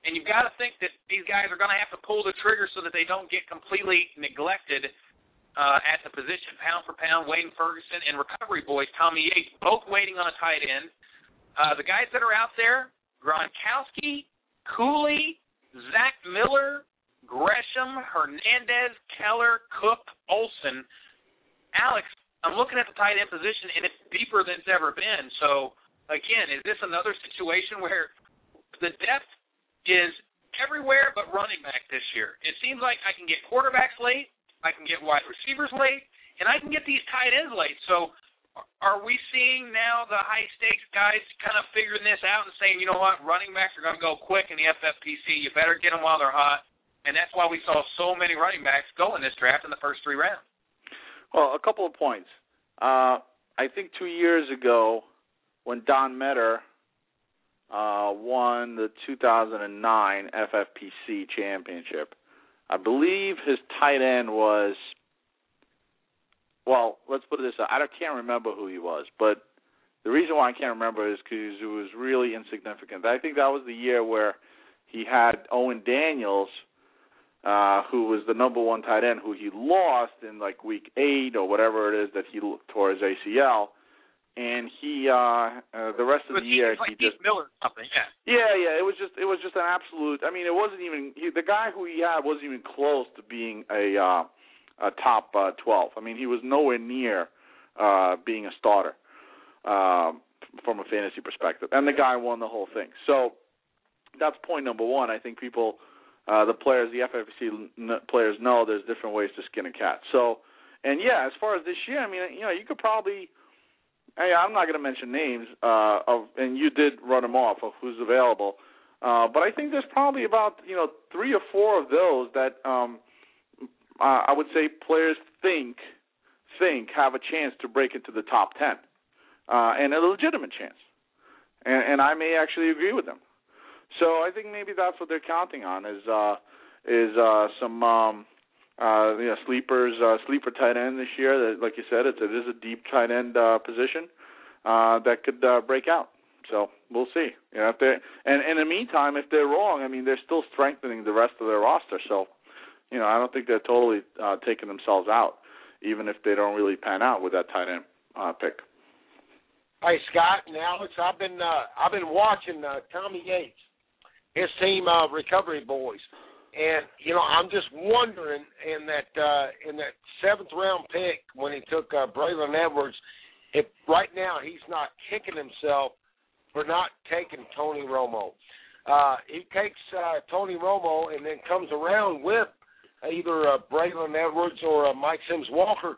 and you've got to think that these guys are going to have to pull the trigger so that they don't get completely neglected at the position. Pound for pound, Wayne Ferguson and recovery boys Tommy Yates both waiting on a tight end. The guys that are out there, Gronkowski, Cooley, Zach Miller, Gresham, Hernandez, Keller, Cook, Olsen. Alex, I'm looking at the tight end position, and it's deeper than it's ever been. So, again, is this another situation where the depth is everywhere but running back this year? It seems like I can get quarterbacks late, I can get wide receivers late, and I can get these tight ends late. So are we seeing now the high-stakes guys kind of figuring this out and saying, you know what, running backs are going to go quick in the FFPC. You better get them while they're hot. And that's why we saw so many running backs go in this draft in the first 3 rounds. Well, a couple of points. I think 2 years ago when Don Metter won the 2009 FFPC championship. I believe his tight end was, well, let's put it this way. I can't remember who he was, but the reason why I can't remember is because it was really insignificant. I think that was the year where he had Owen Daniels, who was the number one tight end, who he lost in like week 8 or whatever it is that he tore his ACL. And he, the rest of the year, like he just Miller or something, yeah. It was just an absolute. I mean, it wasn't even the guy who he had wasn't even close to being a top 12. I mean, he was nowhere near being a starter from a fantasy perspective. And the guy won the whole thing. So that's point number one. I think people, the FFPC players know there's different ways to skin a cat. So, and yeah, as far as this year, I mean, you know, you could probably. Hey, I'm not going to mention names, and you did run them off of who's available. But I think there's probably about 3 or 4 of those that I would say players think have a chance to break into the top 10, and a legitimate chance. And I may actually agree with them. So I think maybe that's what they're counting on is some. Sleeper tight end this year. That, like you said, it is a deep tight end position that could break out. So we'll see. You know, and in the meantime, if they're wrong, I mean, they're still strengthening the rest of their roster. So, you know, I don't think they're totally taking themselves out, even if they don't really pan out with that tight end pick. Hey, Scott and Alex, I've been watching Tommy Yates, his team, Recovery Boys. And, I'm just wondering in that 7th-round pick when he took Braylon Edwards, if right now he's not kicking himself for not taking Tony Romo. He takes Tony Romo and then comes around with either Braylon Edwards or Mike Sims-Walker.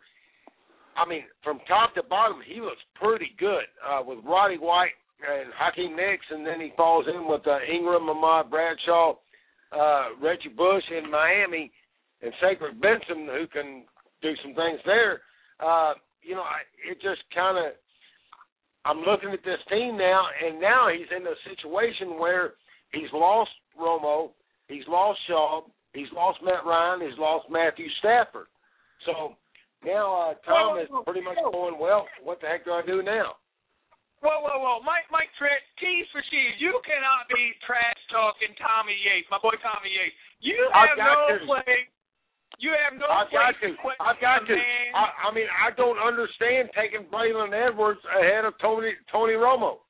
I mean, from top to bottom, he looks pretty good with Roddy White and Hakeem Nicks, and then he falls in with Ingram, Ahmad Bradshaw, Reggie Bush in Miami, and Sacred Benson, who can do some things there. I'm looking at this team now, and now he's in a situation where he's lost Romo, he's lost Shaw, he's lost Matt Ryan, he's lost Matthew Stafford. So now Tom is pretty much going, well, what the heck do I do now? Whoa. Mike Trent, T's for C's. You cannot be trash-talking Tommy Yates, my boy Tommy Yates. You have no place to question. I've got to. I mean, I don't understand taking Braylon Edwards ahead of Tony Romo.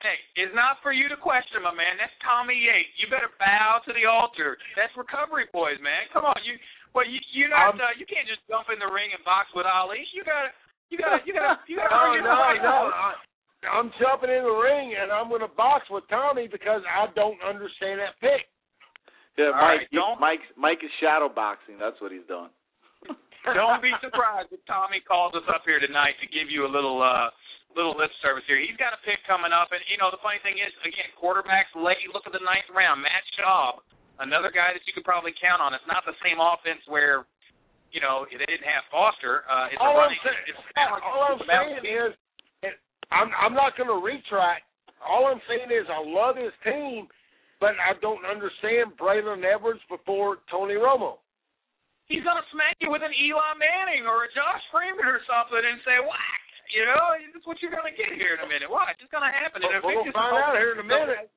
Hey, it's not for you to question, my man. That's Tommy Yates. You better bow to the altar. That's Recovery Boys, man. Come on. You can't just jump in the ring and box with Ali. No. I'm jumping in the ring, and I'm going to box with Tommy because I don't understand that pick. Yeah, Mike is shadow boxing. That's what he's doing. Don't be surprised if Tommy calls us up here tonight to give you a little lip service here. He's got a pick coming up, and, the funny thing is, again, quarterbacks late. Look at the 9th round. Matt Schaub, another guy that you could probably count on. It's not the same offense where – they didn't have Foster. All I'm saying is, I'm not going to retract. All I'm saying is I love his team, but I don't understand Braylon Edwards before Tony Romo. He's going to smack you with an Eli Manning or a Josh Freeman or something and say, whack. That's what you're going to get here in a minute. Watch, it's going to happen. We'll find out here in a minute.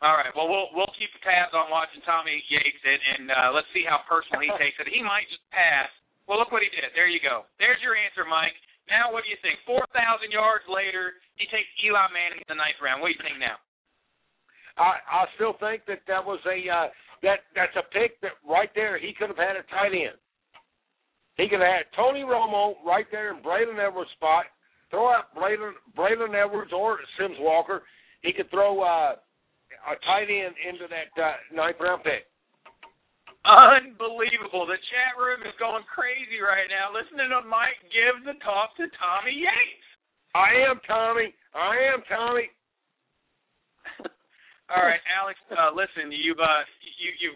All right, well, we'll keep tabs on watching Tommy Yates, and let's see how personal he takes it. He might just pass. Well, look what he did. There you go. There's your answer, Mike. Now what do you think? 4,000 yards later, he takes Eli Manning in the 9th round. What do you think now? I still think that was that's a pick that right there he could have had a tight end. He could have had Tony Romo right there in Braylon Edwards' spot, throw out Braylon Edwards or Sims Walker. He could throw a tight end into that 9th round pick. Unbelievable. The chat room is going crazy right now. Listening to Mike give the talk to Tommy Yates. I am Tommy. All right, Alex, listen, you've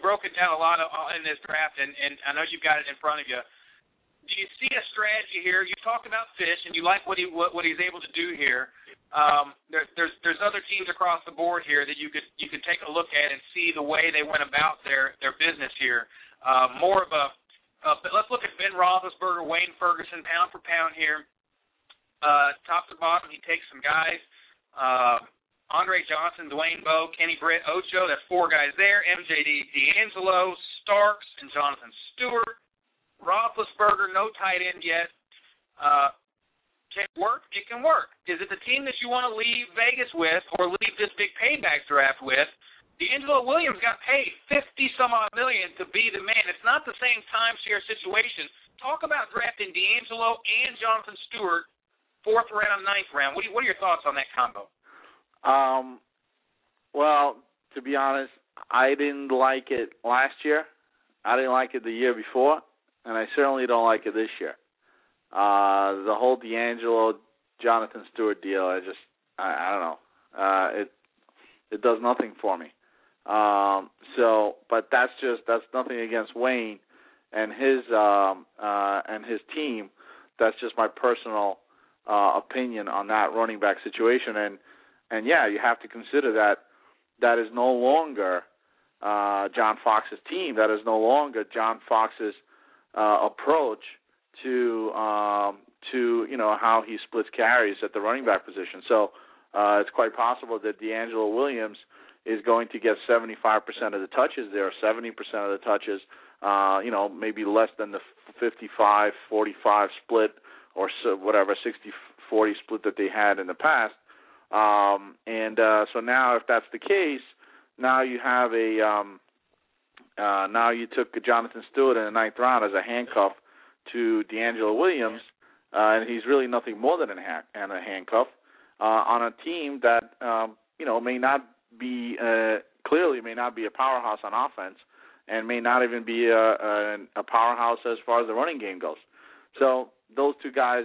broken down a lot in this draft, and I know you've got it in front of you. do you see a strategy here? You talked about Fish, and you like what he's able to do here. There's other teams across the board here that you could take a look at and see the way they went about their business here. More of a but let's look at Ben Roethlisberger, Wayne Ferguson, pound for pound here. Top to bottom, he takes some guys. Andre Johnson, Dwayne Bowe, Kenny Britt, Ocho, that's four guys there. MJD, D'Angelo, Starks, and Jonathan Stewart. Roethlisberger, no tight end yet. Can it work? It can work. Is it the team that you want to leave Vegas with or leave this big payback draft with? D'Angelo Williams got paid $50-some-odd million to be the man. It's not the same timeshare situation. Talk about drafting D'Angelo and Jonathan Stewart, 4th round, 9th round. What are your thoughts on that combo? Well, to be honest, I didn't like it last year. I didn't like it the year before, and I certainly don't like it this year. The whole D'Angelo, Jonathan Stewart deal, I don't know. It does nothing for me. But that's nothing against Wayne and his team. That's just my personal opinion on that running back situation. And yeah, you have to consider that is no longer John Fox's team. That is no longer John Fox's approach to how he splits carries at the running back position. So it's quite possible that D'Angelo Williams is going to get 75% of the touches there, 70% of the touches. Maybe less than the 55-45 split or so, whatever 60-40 split that they had in the past. So now, if that's the case, now you have now you took Jonathan Stewart in the 9th round as a handcuff to D'Angelo Williams, and he's really nothing more than a handcuff on a team that may not be a powerhouse on offense, and may not even be a powerhouse as far as the running game goes. So those two guys,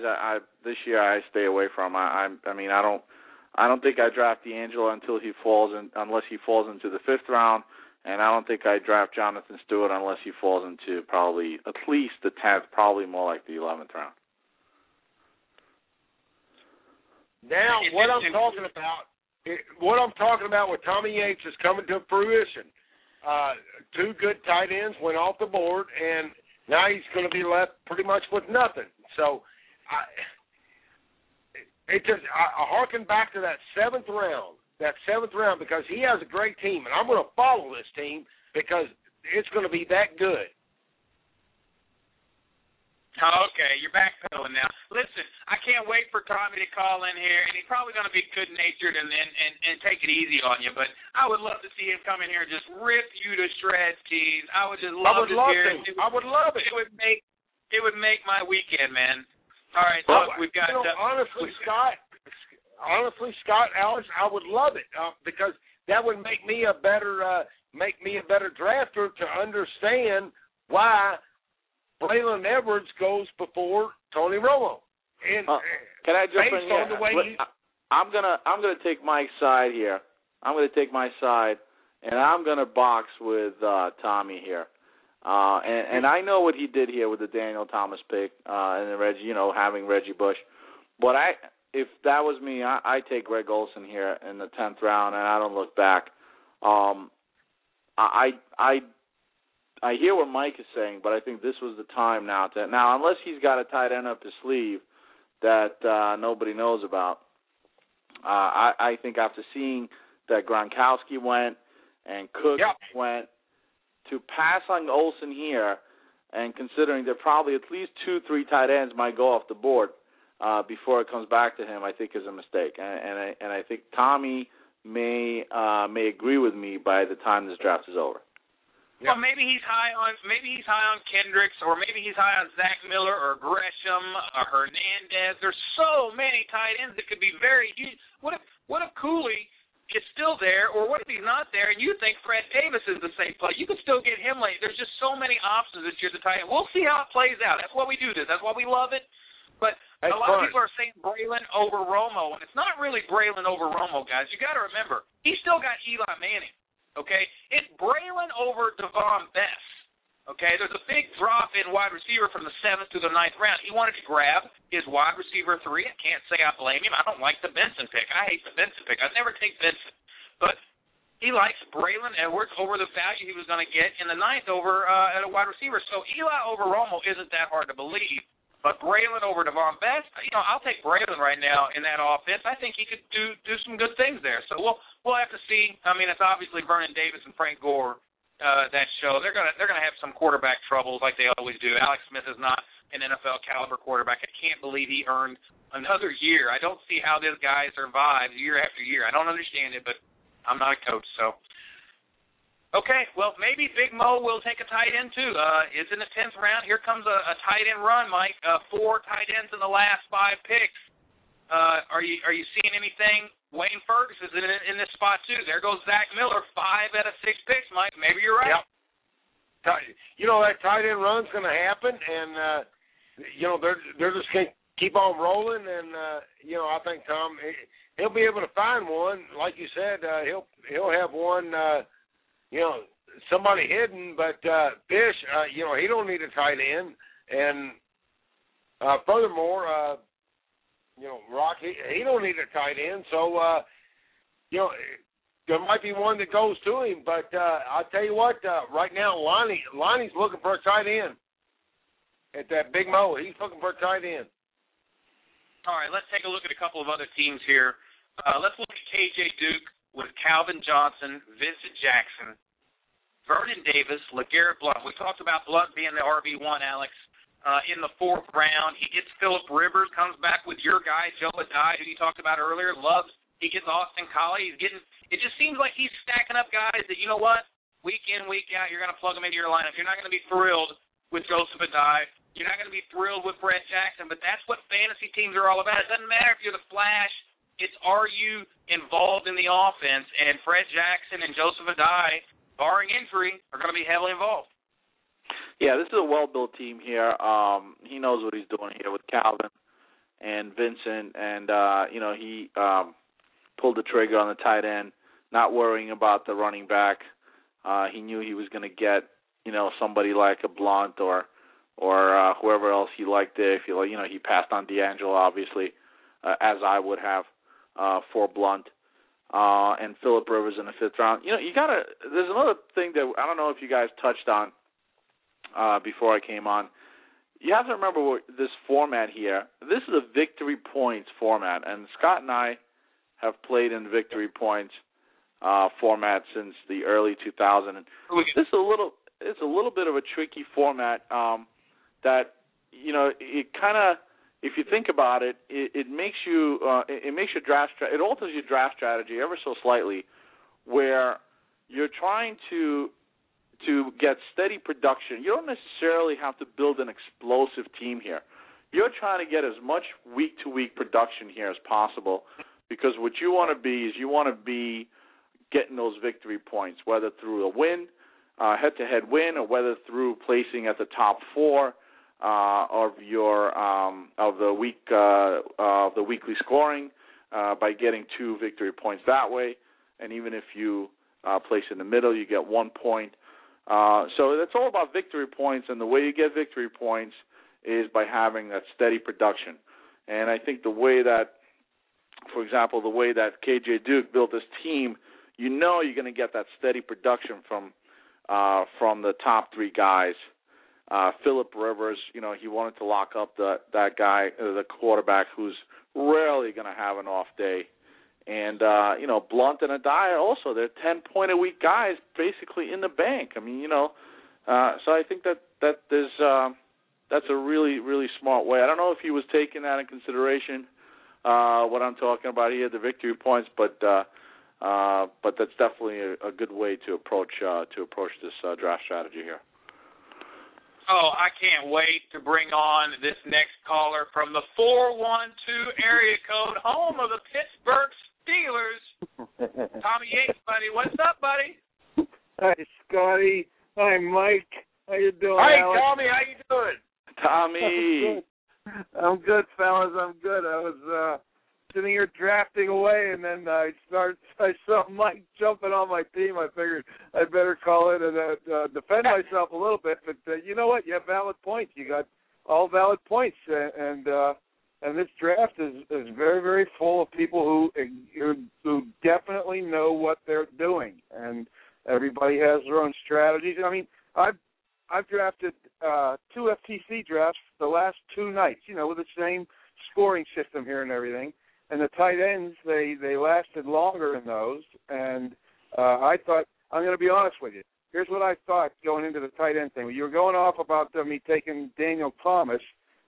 this year I stay away from. I don't think I draft D'Angelo unless he falls into the 5th round, and I don't think I draft Jonathan Stewart unless he falls into probably at least the 10th, probably more like the 11th round. Now, what I'm talking about with Tommy Yates is coming to fruition. Two good tight ends went off the board, and now he's going to be left pretty much with nothing. So, I harken back to that seventh round, because he has a great team, and I'm going to follow this team because it's going to be that good. Okay, you're backpedaling now. Listen, I can't wait for Tommy to call in here, and he's probably going to be good-natured and take it easy on you, but I would love to see him come in here and just rip you to shreds, Keys. I would just love to hear it. I would love it. It would make my weekend, man. All right, look, we've got... Honestly, Scott, Alex, I would love it because that would make me a better drafter to understand why Braylon Edwards goes before Tony Romo. And can I jump in here? I'm gonna take my side here. I'm gonna take my side, and I'm gonna box with Tommy here. And I know what he did here with the Daniel Thomas pick and the Reggie, having Reggie Bush. But if that was me, I take Greg Olsen here in the 10th round, and I don't look back. I hear what Mike is saying, but I think this was the time now, unless he's got a tight end up his sleeve that nobody knows about. I think after seeing that Gronkowski went and Cook went. To pass on Olsen here, and considering that probably at least 2-3 tight ends might go off the board before it comes back to him, I think is a mistake. And I think Tommy may agree with me by the time this draft is over. Yeah. Well, maybe he's high on Kendricks, or maybe he's high on Zach Miller or Gresham or Hernandez. There's so many tight ends that could be very huge. What if Cooley is still there, or what if he's not there, and you think Fred Davis is the same play? You could still get him late. There's just so many options this year at the tight end. We'll see how it plays out. That's why we do this. That's why we love it. But that's a lot of people are saying Braylon over Romo, and it's not really Braylon over Romo, guys. You got to remember, he's still got Eli Manning, okay? It's Braylon over Devon Bess, Okay, there's a big drop in wide receiver from the 7th to the 9th round. He wanted to grab his wide receiver 3. I can't say I blame him. I don't like the Benson pick. I hate the Benson pick. I'd never take Benson. But he likes Braylon Edwards over the value he was going to get in the 9th over at a wide receiver. So Eli over Romo isn't that hard to believe. But Braylon over Devon Best, you know, I'll take Braylon right now in that offense. I think he could do some good things there. So we'll have to see. I mean, it's obviously Vernon Davis and Frank Gore. That show they're gonna have some quarterback troubles like they always do. Alex Smith is not an NFL caliber quarterback. I can't believe he earned another year. I don't see how this guy survives year after year. I don't understand it, but I'm not a coach, so. Okay, well maybe Big Mo will take a tight end too. It's in the 10th round. Here comes a tight end run, Mike. 4 tight ends in the last 5 picks. Are you seeing anything? Wayne Ferguson is in this spot, too. There goes Zach Miller, 5 out of 6 picks, Mike. Maybe you're right. Yep. You know, that tight end run's going to happen, and, you know, they're just going to keep on rolling, and, you know, I think Tom, he'll be able to find one. Like you said, he'll have one, you know, somebody hidden, but Fish, you know, he don't need a tight end. And furthermore, you know, Rock, he don't need a tight end, so, you know, there might be one that goes to him. But I'll tell you what, right now, Lonnie's looking for a tight end. At that Big Mo, he's looking for a tight end. All right, let's take a look at a couple of other teams here. Let's look at K.J. Duke with Calvin Johnson, Vincent Jackson, Vernon Davis, LeGarrette Blount. We talked about Blount being the RB1, Alex. In the 4th round, he gets Phillip Rivers, comes back with your guy, Joe Adai, who you talked about earlier, loves. He gets Austin Collie. It just seems like he's stacking up guys that, you know what, week in, week out, you're going to plug them into your lineup. You're not going to be thrilled with Joseph Adai. You're not going to be thrilled with Brett Jackson, but that's what fantasy teams are all about. It doesn't matter if you're the Flash. It's are you involved in the offense, and Brett Jackson and Joseph Adai, barring injury, are going to be heavily involved. Yeah, this is a well-built team here. He knows what he's doing here with Calvin and Vincent, and, you know, he pulled the trigger on the tight end, not worrying about the running back. He knew he was going to get, you know, somebody like a Blount or whoever else he liked there. If you like, you know, he passed on D'Angelo, obviously, as I would have for Blount. And Phillip Rivers in the 5th round. You know, there's another thing that I don't know if you guys touched on. Before I came on, you have to remember this format here. This is a victory points format, and Scott and I have played in victory points format since the early 2000s. It's a little bit of a tricky format that, you know, it kind of, if you think about it, it alters your draft strategy ever so slightly, where you're trying to get steady production. You don't necessarily have to build an explosive team here. You're trying to get as much week-to-week production here as possible, because what you want to be is you want to be getting those victory points, whether through a win, head-to-head win, or whether through placing at the top 4 of the weekly scoring by getting 2 victory points that way. And even if you place in the middle, you get 1 point. So that's all about victory points, and the way you get victory points is by having that steady production. And I think the way that, for example, the way that K.J. Duke built this team, you know you're going to get that steady production from the top 3 guys. Phillip Rivers, you know, he wanted to lock up that guy, the quarterback, who's rarely going to have an off day. And, you know, Blount and Adai also, they're 10-point-a-week guys basically in the bank. I mean, you know, so I think that there's, that's a really, really smart way. I don't know if he was taking that in consideration, what I'm talking about here, the victory points, but that's definitely a good way to approach this draft strategy here. Oh, I can't wait to bring on this next caller from the 412 area code, home of the Pittsburgh Steelers. Tommy Yates, buddy. What's up, buddy? Hi, Scotty. Hi, Mike. How you doing? Hi, Alex? Tommy. How you doing? Tommy. I'm good, fellas. I'm good. I was in here drafting away, and then I saw Mike jumping on my team. I figured I'd better call in and defend myself a little bit. But you know what? You have valid points. You got all valid points, and this draft is very, very full of people who definitely know what they're doing, and everybody has their own strategies. I mean, I've drafted two FTC drafts the last two nights, you know, with the same scoring system here and everything. And the tight ends, they lasted longer in those. And I thought, I'm going to be honest with you. Here's what I thought going into the tight end thing. You were going off about me taking Daniel Thomas,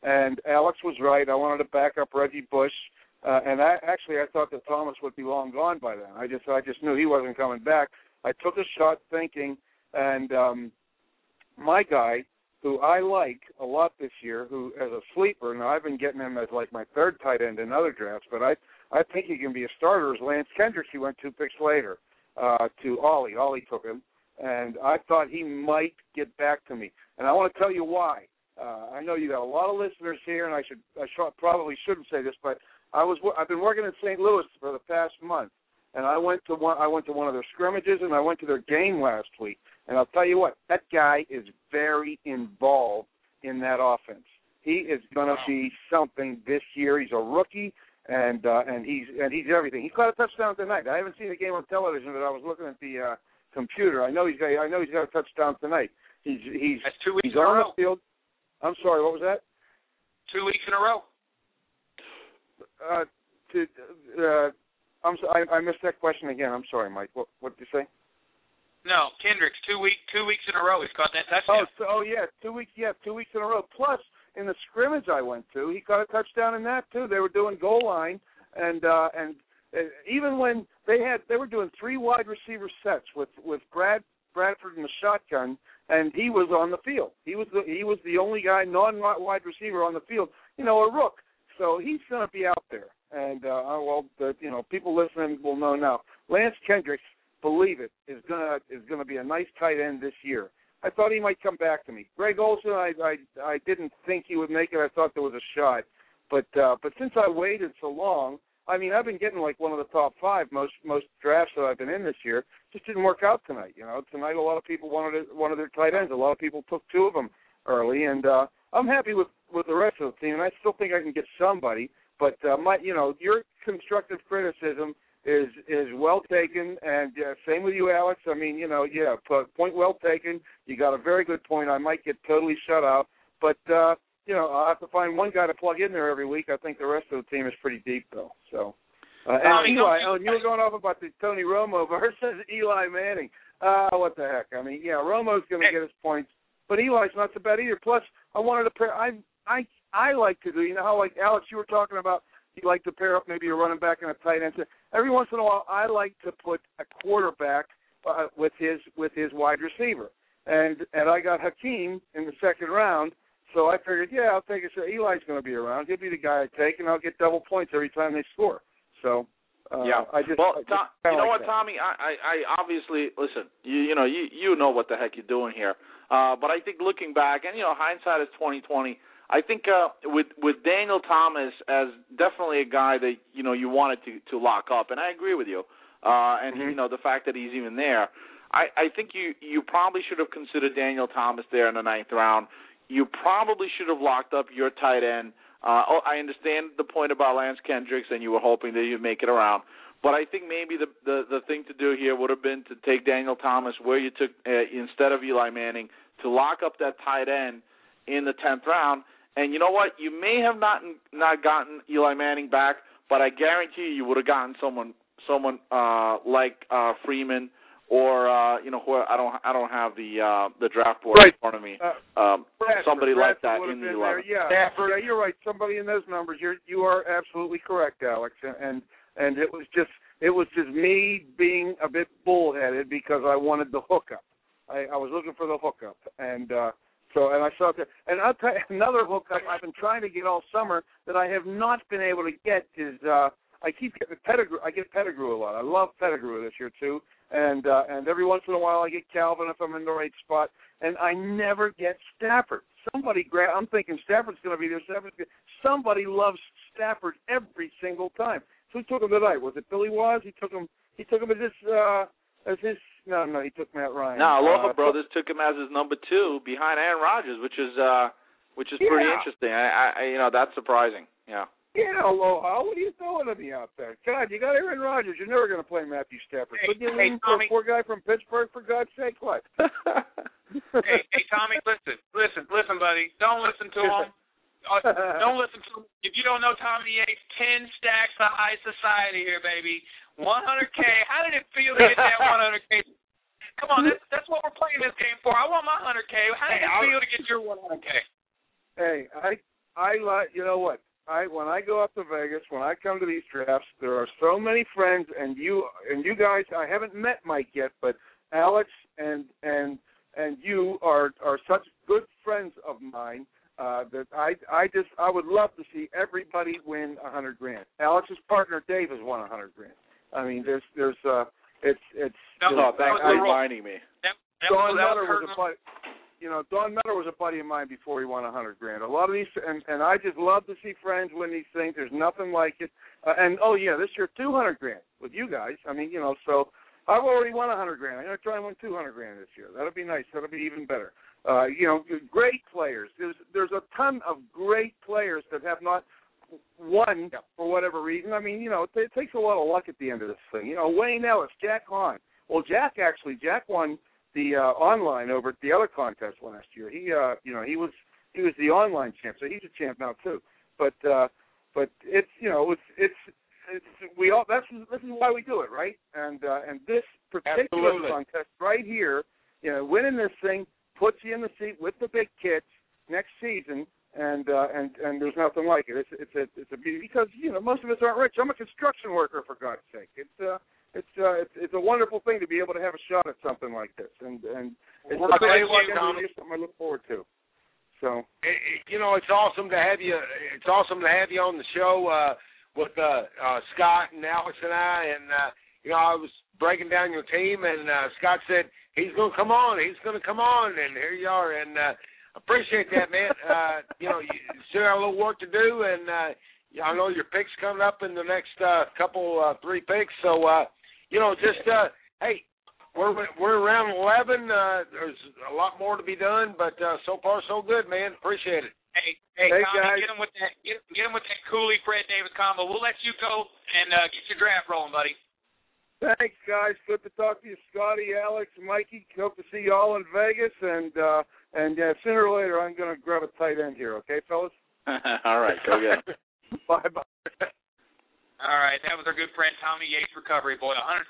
and Alex was right. I wanted to back up Reggie Bush. I thought that Thomas would be long gone by then. I just knew he wasn't coming back. I took a shot thinking, and my guy, who I like a lot this year, who as a sleeper, now I've been getting him as like my third tight end in other drafts, but I think he can be a starter, is Lance Kendricks. He went two picks later to Ollie. Ollie took him, and I thought he might get back to me. And I want to tell you why. I know you got a lot of listeners here, and I probably shouldn't say this, but I've been working in St. Louis for the past month, and I went to one of their scrimmages, and I went to their game last week. And I'll tell you what, that guy is very involved in that offense. He is going to be something this year. He's a rookie, and he's everything. He caught a touchdown tonight. I haven't seen the game on television, but I was looking at the computer. I know he's got a touchdown tonight. He's That's 2 weeks he's in on a row. The field. I'm sorry, what was that? 2 weeks in a row. I missed that question again. I'm sorry, Mike. What did you say? No, Kendricks, two weeks in a row. He's caught that touchdown. Oh, yeah, 2 weeks in a row. Plus, in the scrimmage I went to, he caught a touchdown in that too. They were doing goal line, and even when they were doing three wide receiver sets with Bradford in the shotgun, and he was on the field. He was the only guy non-wide receiver on the field. You know, a rook. So he's going to be out there. And people listening will know now. Lance Kendricks, believe it, is gonna be a nice tight end this year. I thought he might come back to me. Greg Olsen, I didn't think he would make it. I thought there was a shot, but since I waited so long, I mean, I've been getting like one of the top five most drafts that I've been in this year. Just didn't work out tonight. You know, tonight a lot of people wanted one of their tight ends. A lot of people took two of them early, and I'm happy with the rest of the team. And I still think I can get somebody. But your constructive criticism is well taken, and same with you, Alex. I mean, point well taken. You got a very good point. I might get totally shut out, but I'll have to find one guy to plug in there every week. I think the rest of the team is pretty deep, though. So, you were going off about the Tony Romo versus Eli Manning. What the heck? I mean, yeah, Romo's going to get his points, but Eli's not so bad either. Plus, I wanted to pair. I like to do. You know how, like Alex, you were talking about. You like to pair up maybe a running back and a tight end. Every once in a while, I like to put a quarterback with his wide receiver. And I got Hakeem in the second round, so I figured, I'll take it. So Eli's going to be around. He'll be the guy I take, and I'll get double points every time they score. So Tommy? I obviously listen. You know what the heck you're doing here. But I think looking back, and hindsight is 20/20. I think with Daniel Thomas as definitely a guy that you wanted to lock up, and I agree with you. Mm-hmm. The fact that he's even there, I think you probably should have considered Daniel Thomas there in the ninth round. You probably should have locked up your tight end. I understand the point about Lance Kendricks, and you were hoping that you'd make it around. But I think maybe the thing to do here would have been to take Daniel Thomas where you took instead of Eli Manning, to lock up that tight end in the 10th round. And you know what? You may have not gotten Eli Manning back, but I guarantee you would have gotten someone like Freeman or who I don't have the draft board right in front of me. Bradford, somebody Bradford like that in the 11th. Yeah, you're right. Somebody in those numbers. You are absolutely correct, Alex. And it was just me being a bit bullheaded because I wanted the hookup. I was looking for the hookup and. And I saw that. And I'll tell you, another hookup I've been trying to get all summer that I have not been able to get is I keep getting Pettigrew. I get Pettigrew a lot. I love Pettigrew this year too. And every once in a while I get Calvin if I'm in the right spot. And I never get Stafford. I'm thinking Stafford's going to be there. Somebody loves Stafford every single time. So who took him tonight? Was it Billy Was? He took him as his he took Matt Ryan. No, Aloha Brothers took him as his number two behind Aaron Rodgers, which is pretty interesting. I that's surprising. Yeah. Yeah, Aloha, what are you throwing at me out there? God, you got Aaron Rodgers. You're never going to play Matthew Stafford. Couldn't you lean for a poor guy from Pittsburgh, for God's sake? What? hey, Tommy, listen, buddy. Don't listen to him. Don't listen to him. If you don't know Tommy Yates, 10 stacks of high society here, baby. 100K. How did it feel to get that 100K? Come on, that's what we're playing this game for. I want my 100K. How did it feel to get your 100K? Hey, I you know what? When I go up to Vegas, when I come to these drafts, there are so many friends, and you guys, I haven't met Mike yet, but Alex and you are such good friends of mine that I would love to see everybody win $100,000. Alex's partner Dave has won $100,000. I mean, thanks for reminding me. Don Meadow was a buddy of mine before he won $100,000. A lot of these, and I just love to see friends win these things. There's nothing like it. This year $200,000 with you guys. I mean, so I've already won $100,000. I'm gonna try and win $200,000 this year. That'll be nice. That'll be even better. Great players. There's a ton of great players that have not won for whatever reason. I mean, it takes a lot of luck at the end of this thing. Wayne Ellis, Jack Hahn. Well, Jack won the online over at the other contest last year. He he was the online champ, so he's a champ now too. But it's it's we all this is why we do it, right? And this particular contest right here, winning this thing puts you in the seat with the big kids next season, and there's nothing like it. It's a beauty because most of us aren't rich. I'm a construction worker, for God's sake. It's a wonderful thing to be able to have a shot at something like this, and it's something I look forward to. So it's awesome to have you. It's awesome to have you on the show with Scott and Alex and I. And I was breaking down your team, and Scott said he's going to come on. And here you are. And appreciate that, man. You still have a little work to do, and I know your picks coming up in the next three picks. So. Hey, we're around 11. There's a lot more to be done, but so far so good, man. Appreciate it. Hey Tommy, get him with that. Get him with that Cooley Fred Davis combo. We'll let you go and get your draft rolling, buddy. Thanks, guys. Good to talk to you, Scotty, Alex, Mikey. Hope to see you all in Vegas, and sooner or later I'm gonna grab a tight end here. Okay, fellas. All right, go get it. Bye. All right, that was our good friend Tommy Yates, Recovery Boy, $100,000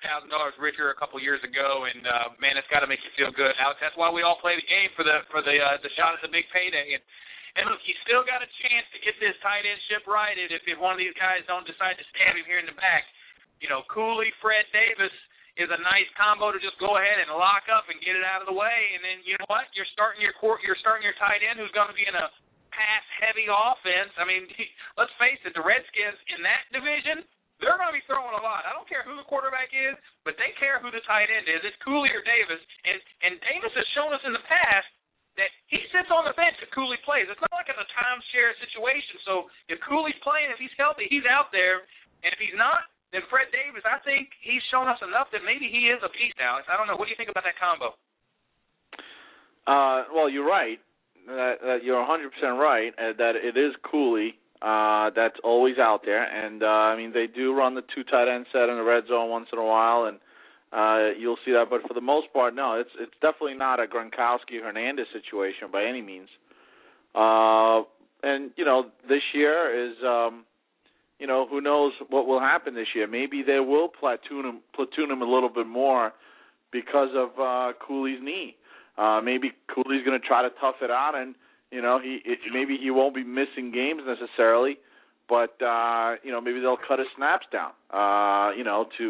richer a couple years ago, and man, it's got to make you feel good, Alex. That's why we all play the game for the shot at the big payday. And look, you still got a chance to get this tight end ship righted if one of these guys don't decide to stab him here in the back. Cooley Fred Davis is a nice combo to just go ahead and lock up and get it out of the way, and then you know what? You're starting your tight end who's going to be in a pass-heavy offense. I mean, let's face it, the Redskins in that division, they're going to be throwing a lot. I don't care who the quarterback is, but they care who the tight end is. It's Cooley or Davis, and Davis has shown us in the past that he sits on the bench if Cooley plays. It's not like it's a timeshare situation, so if Cooley's playing, if he's healthy, he's out there, and if he's not, then Fred Davis, I think he's shown us enough that maybe he is a piece now. I don't know. What do you think about that combo? Well, you're right. You're 100% right that it is Cooley that's always out there, and they do run the two tight end set in the red zone once in a while, and you'll see that. But for the most part, no, it's definitely not a Gronkowski-Hernandez situation by any means. This year is, who knows what will happen this year. Maybe they will platoon him a little bit more because of Cooley's knee. Maybe Cooley's going to try to tough it out, and maybe he won't be missing games necessarily, but maybe they'll cut his snaps down, to 60%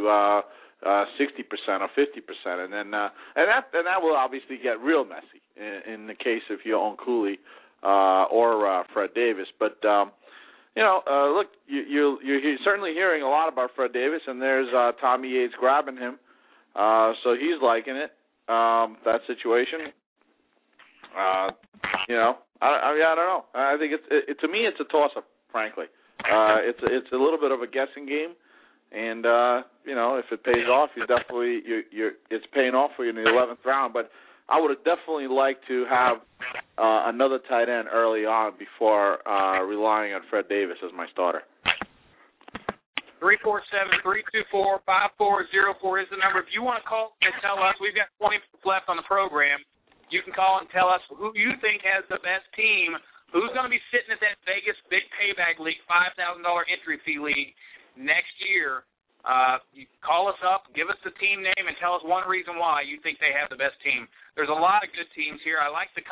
or 50%, and that will obviously get real messy in the case if you own Cooley or Fred Davis. But look, you're certainly hearing a lot about Fred Davis, and there's Tommy Yates grabbing him, so he's liking it. That situation, I don't know. I think to me, it's a toss-up, frankly. It's a little bit of a guessing game, and you know, if it pays off, you definitely it's paying off for you in the 11th round. But I would have definitely liked to have another tight end early on before relying on Fred Davis as my starter. 347-324-5404 is the number. If you want to call and tell us, we've got 20 minutes left on the program. You can call and tell us who you think has the best team, who's going to be sitting at that Vegas Big Payback League, $5,000 entry fee league next year. You call us up, give us the team name, and tell us one reason why you think they have the best team. There's a lot of good teams here. I like the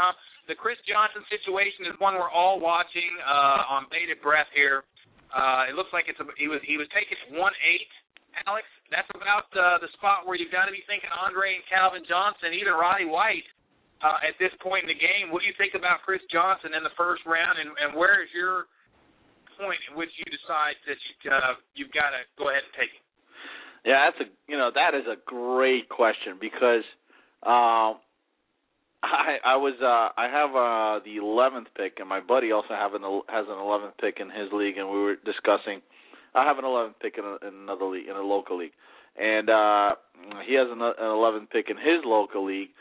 Chris Johnson situation is one we're all watching on bated breath here. It looks like he was taking 1-8. Alex, that's about the spot where you've got to be thinking Andre and Calvin Johnson, even Roddy White. At this point in the game, what do you think about Chris Johnson in the first round, and where is your point at which you decide that you've got to go ahead and take him? Yeah, that is a great question because I have the 11th pick, and my buddy also has an 11th pick in his league, and we were discussing I have an 11th pick in another league, in a local league, and he has an 11th pick in his local league.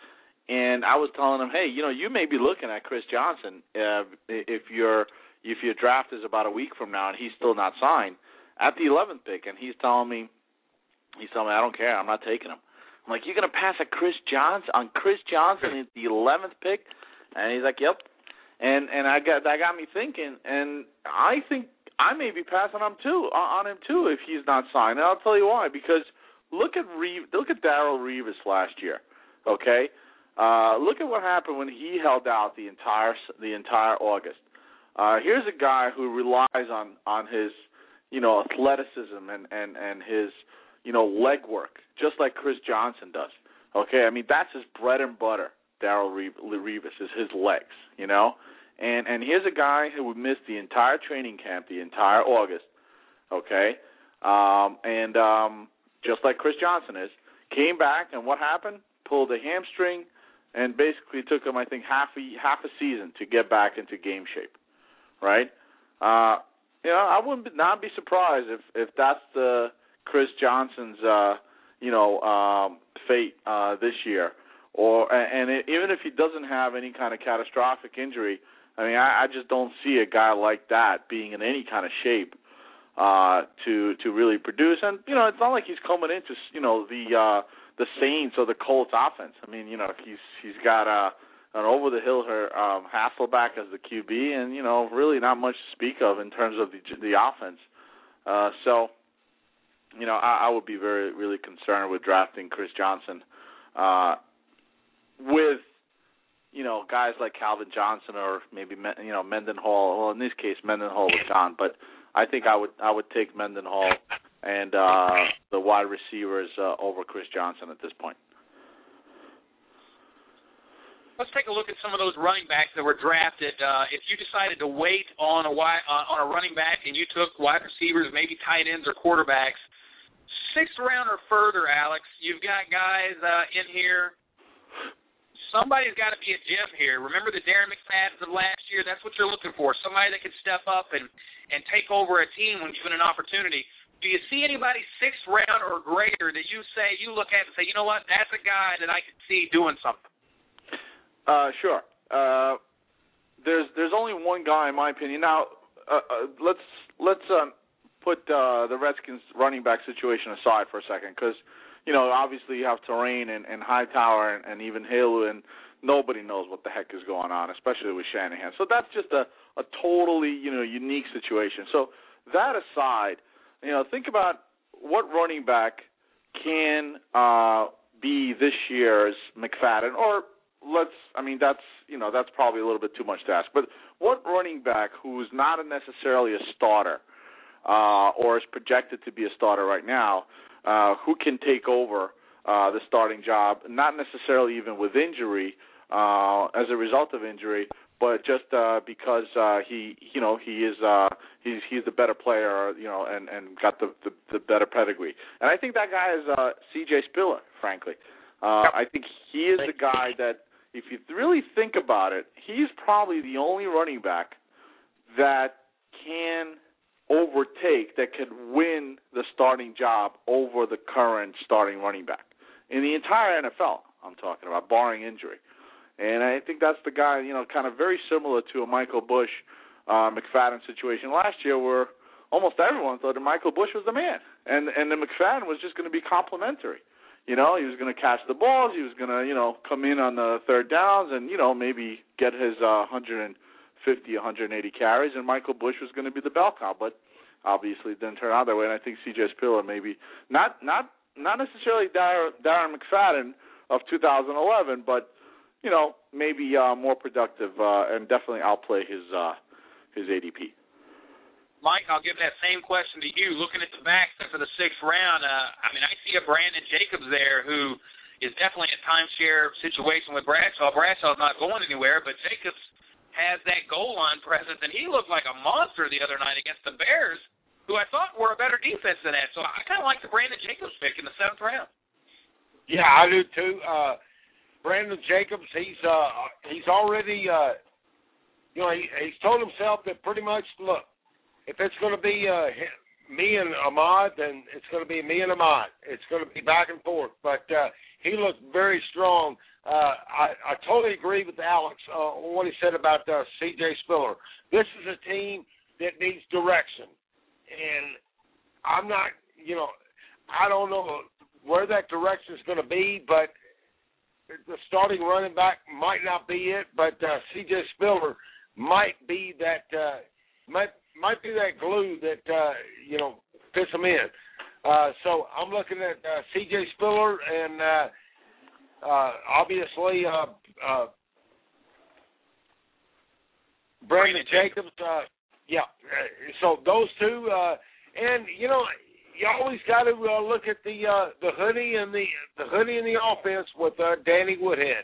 And I was telling him, hey, you know, you may be looking at Chris Johnson if your draft is about a week from now and he's still not signed at the 11th pick. And he's telling me, I don't care, I'm not taking him. I'm like, you're gonna pass at Chris Johnson at the 11th pick? And he's like, yep. And that got me thinking, and I think I may be passing on him too if he's not signed. And I'll tell you why, because look at Darrelle Revis last year, okay. Look at what happened when he held out the entire August. Here's a guy who relies on his, you know, athleticism and his, you know, legwork, just like Chris Johnson does. Okay, I mean, that's his bread and butter. Darrelle Revis is his legs, you know. And here's a guy who would miss the entire training camp, the entire August. Okay, just like Chris Johnson is, came back and what happened? Pulled a hamstring. And basically took him, I think, half a season to get back into game shape, right? You know, I would not be surprised if that's the Chris Johnson's, fate this year. Even if he doesn't have any kind of catastrophic injury, I mean, I just don't see a guy like that being in any kind of shape to really produce. And you know, it's not like he's coming into the Saints or the Colts offense. I mean, you know, he's got an over-the-hill Hasselbeck as the QB, and you know, really not much to speak of in terms of the offense. So, you know, I would be really concerned with drafting Chris Johnson with, you know, guys like Calvin Johnson or maybe Mendenhall. Well, in this case, Mendenhall was gone, but I think I would take Mendenhall and the wide receivers over Chris Johnson at this point. Let's take a look at some of those running backs that were drafted. If you decided to wait on a running back and you took wide receivers, maybe tight ends or quarterbacks, sixth round or further, Alex, you've got guys in here. Somebody's got to be a gem here. Remember the Darren McFadden of last year? That's what you're looking for, somebody that can step up and take over a team when given an opportunity. Do you see anybody sixth round or greater that you say you look at and say, you know what, that's a guy that I could see doing something? Sure. There's only one guy in my opinion. Now let's put the Redskins running back situation aside for a second, because you know obviously you have Terrain and Hightower and even Halu, and nobody knows what the heck is going on, especially with Shanahan. So that's just a totally unique situation. So that aside. You know, think about what running back can be this year's McFadden, or that's probably a little bit too much to ask. But what running back who's not necessarily a starter or is projected to be a starter right now, who can take over the starting job, not necessarily even with injury, as a result of injury, but just because he's the better player, you know, and got the better pedigree. And I think that guy is C.J. Spiller, frankly. I think he is the guy that, if you really think about it, he's probably the only running back that can overtake, that could win the starting job over the current starting running back in the entire NFL, I'm talking about, barring injury. And I think that's the guy, you know, kind of very similar to a Michael Bush, McFadden situation last year, where almost everyone thought that Michael Bush was the man, and then McFadden was just going to be complimentary. You know, he was going to catch the balls, he was going to, you know, come in on the third downs and, you know, maybe get his 180 carries, and Michael Bush was going to be the bell cow, but obviously it didn't turn out that way. And I think C.J. Spiller maybe not necessarily Darren McFadden of 2011, but you know maybe more productive and definitely outplay his ADP. Mike, I'll give that same question to you. Looking at the backs for the sixth round, I see a Brandon Jacobs there who is definitely a timeshare situation with Bradshaw. Bradshaw's not going anywhere, but Jacobs has that goal line presence, and he looked like a monster the other night against the Bears, who I thought were a better defense than that. So I kind of like the Brandon Jacobs pick in the seventh round. Yeah, I do too. Brandon Jacobs, he's already, he's told himself that pretty much, look, if it's going to be me and Ahmad, then it's going to be me and Ahmad. It's going to be back and forth. But he looked very strong. I totally agree with Alex on what he said about C.J. Spiller. This is a team that needs direction. And I'm not, I don't know where that direction is going to be, but the starting running back might not be it, but C.J. Spiller might be that might be that glue that, fits him in. So I'm looking at C.J. Spiller and obviously Brandon Jacobs. So those two, and you always got to look at the hoodie and the hoodie and the offense with Danny Woodhead.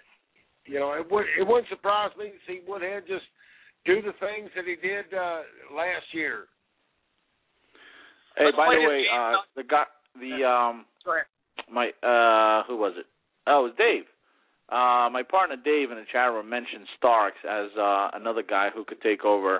It wouldn't surprise me to see Woodhead just do the things that he did last year. Hey, by the way, who was it? Oh, it was Dave. My partner Dave in the chat room mentioned Starks as another guy who could take over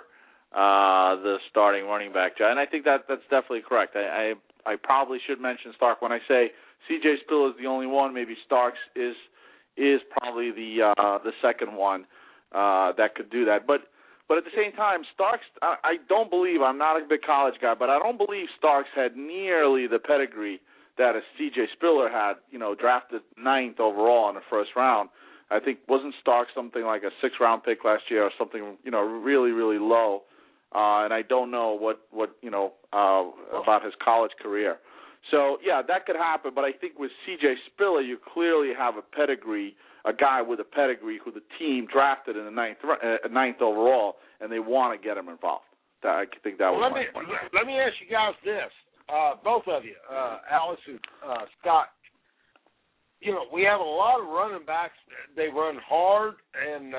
the starting running back job, and I think that's definitely correct. I probably should mention Stark when I say C.J. Spiller is the only one. Maybe Starks is probably the second one that could do that. But at the same time, Starks, I don't believe, I'm not a big college guy, but I don't believe Starks had nearly the pedigree that a C.J. Spiller had, drafted 9th overall in the first round. I think wasn't Starks something like a 6th-round pick last year or something, really, really low. And I don't know what about his college career. So, yeah, that could happen. But I think with C.J. Spiller, you clearly have a guy with a pedigree who the team drafted in the 9th overall, and they want to get him involved. I think that was my point. Let me ask you guys this. Both of you, Alex and Scott, we have a lot of running backs. They run hard and,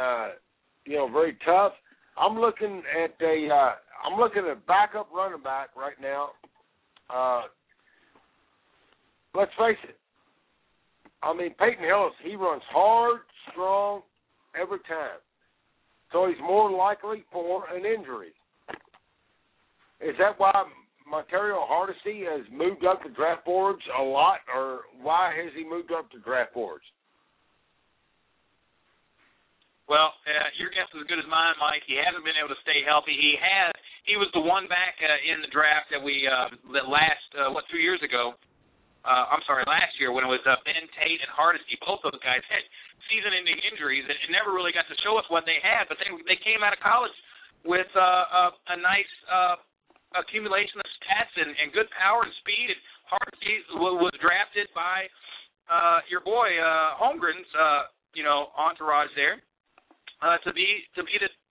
very tough. I'm looking at a backup running back right now. Let's face it. Peyton Hillis, he runs hard, strong, every time. So he's more likely for an injury. Is that why Montario Hardesty has moved up the draft boards a lot, or why has he moved up the draft boards? Well, your guess is as good as mine, Mike. He hasn't been able to stay healthy. He was the one back in the draft that we that 2 years ago? Last year when it was Ben Tate and Hardesty. Both those guys had season-ending injuries and never really got to show us what they had. But they came out of college with a nice accumulation of stats and good power and speed. And Hardesty was drafted by your boy Holmgren's, entourage there to be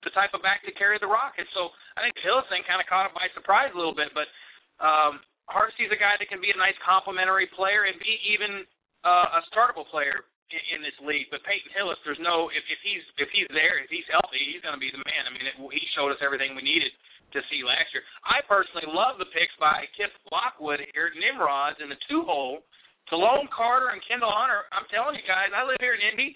the type of back to carry the rock. And so I think Hillis kind of caught him by surprise a little bit. But Hardesty's a guy that can be a nice complementary player and be even a startable player in this league. But Peyton Hillis, there's no if he's healthy, he's going to be the man. He showed us everything we needed to see last year. I personally love the picks by Kip Lockwood here at Nimrod's in the two-hole. Talone Carter and Kendall Hunter, I'm telling you guys, I live here in Indy.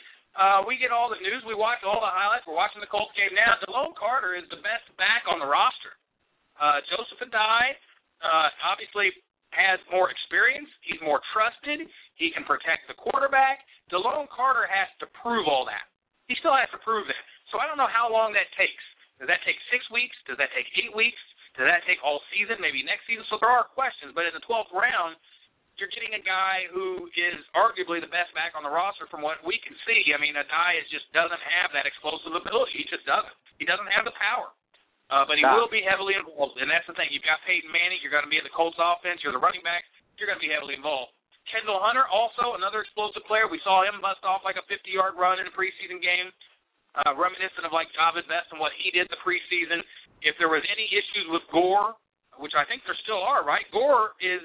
We get all the news. We watch all the highlights. We're watching the Colts game now. Talone Carter is the best back on the roster. Joseph and I, obviously has more experience. He's more trusted. He can protect the quarterback. DeLone Carter has to prove all that. He still has to prove that. So I don't know how long that takes. Does that take 6 weeks? Does that take 8 weeks? Does that take all season? Maybe next season? So there are questions. But in the 12th round, you're getting a guy who is arguably the best back on the roster from what we can see. I mean, Adai just doesn't have that explosive ability. He just doesn't. He doesn't have the power. But he will be heavily involved. And that's the thing. You've got Peyton Manning. You're going to be in the Colts offense. You're the running back. You're going to be heavily involved. Kendall Hunter, also another explosive player. We saw him bust off like a 50-yard run in a preseason game, reminiscent of like Javid Best and what he did the preseason. If there was any issues with Gore, which I think there still are, right? Gore is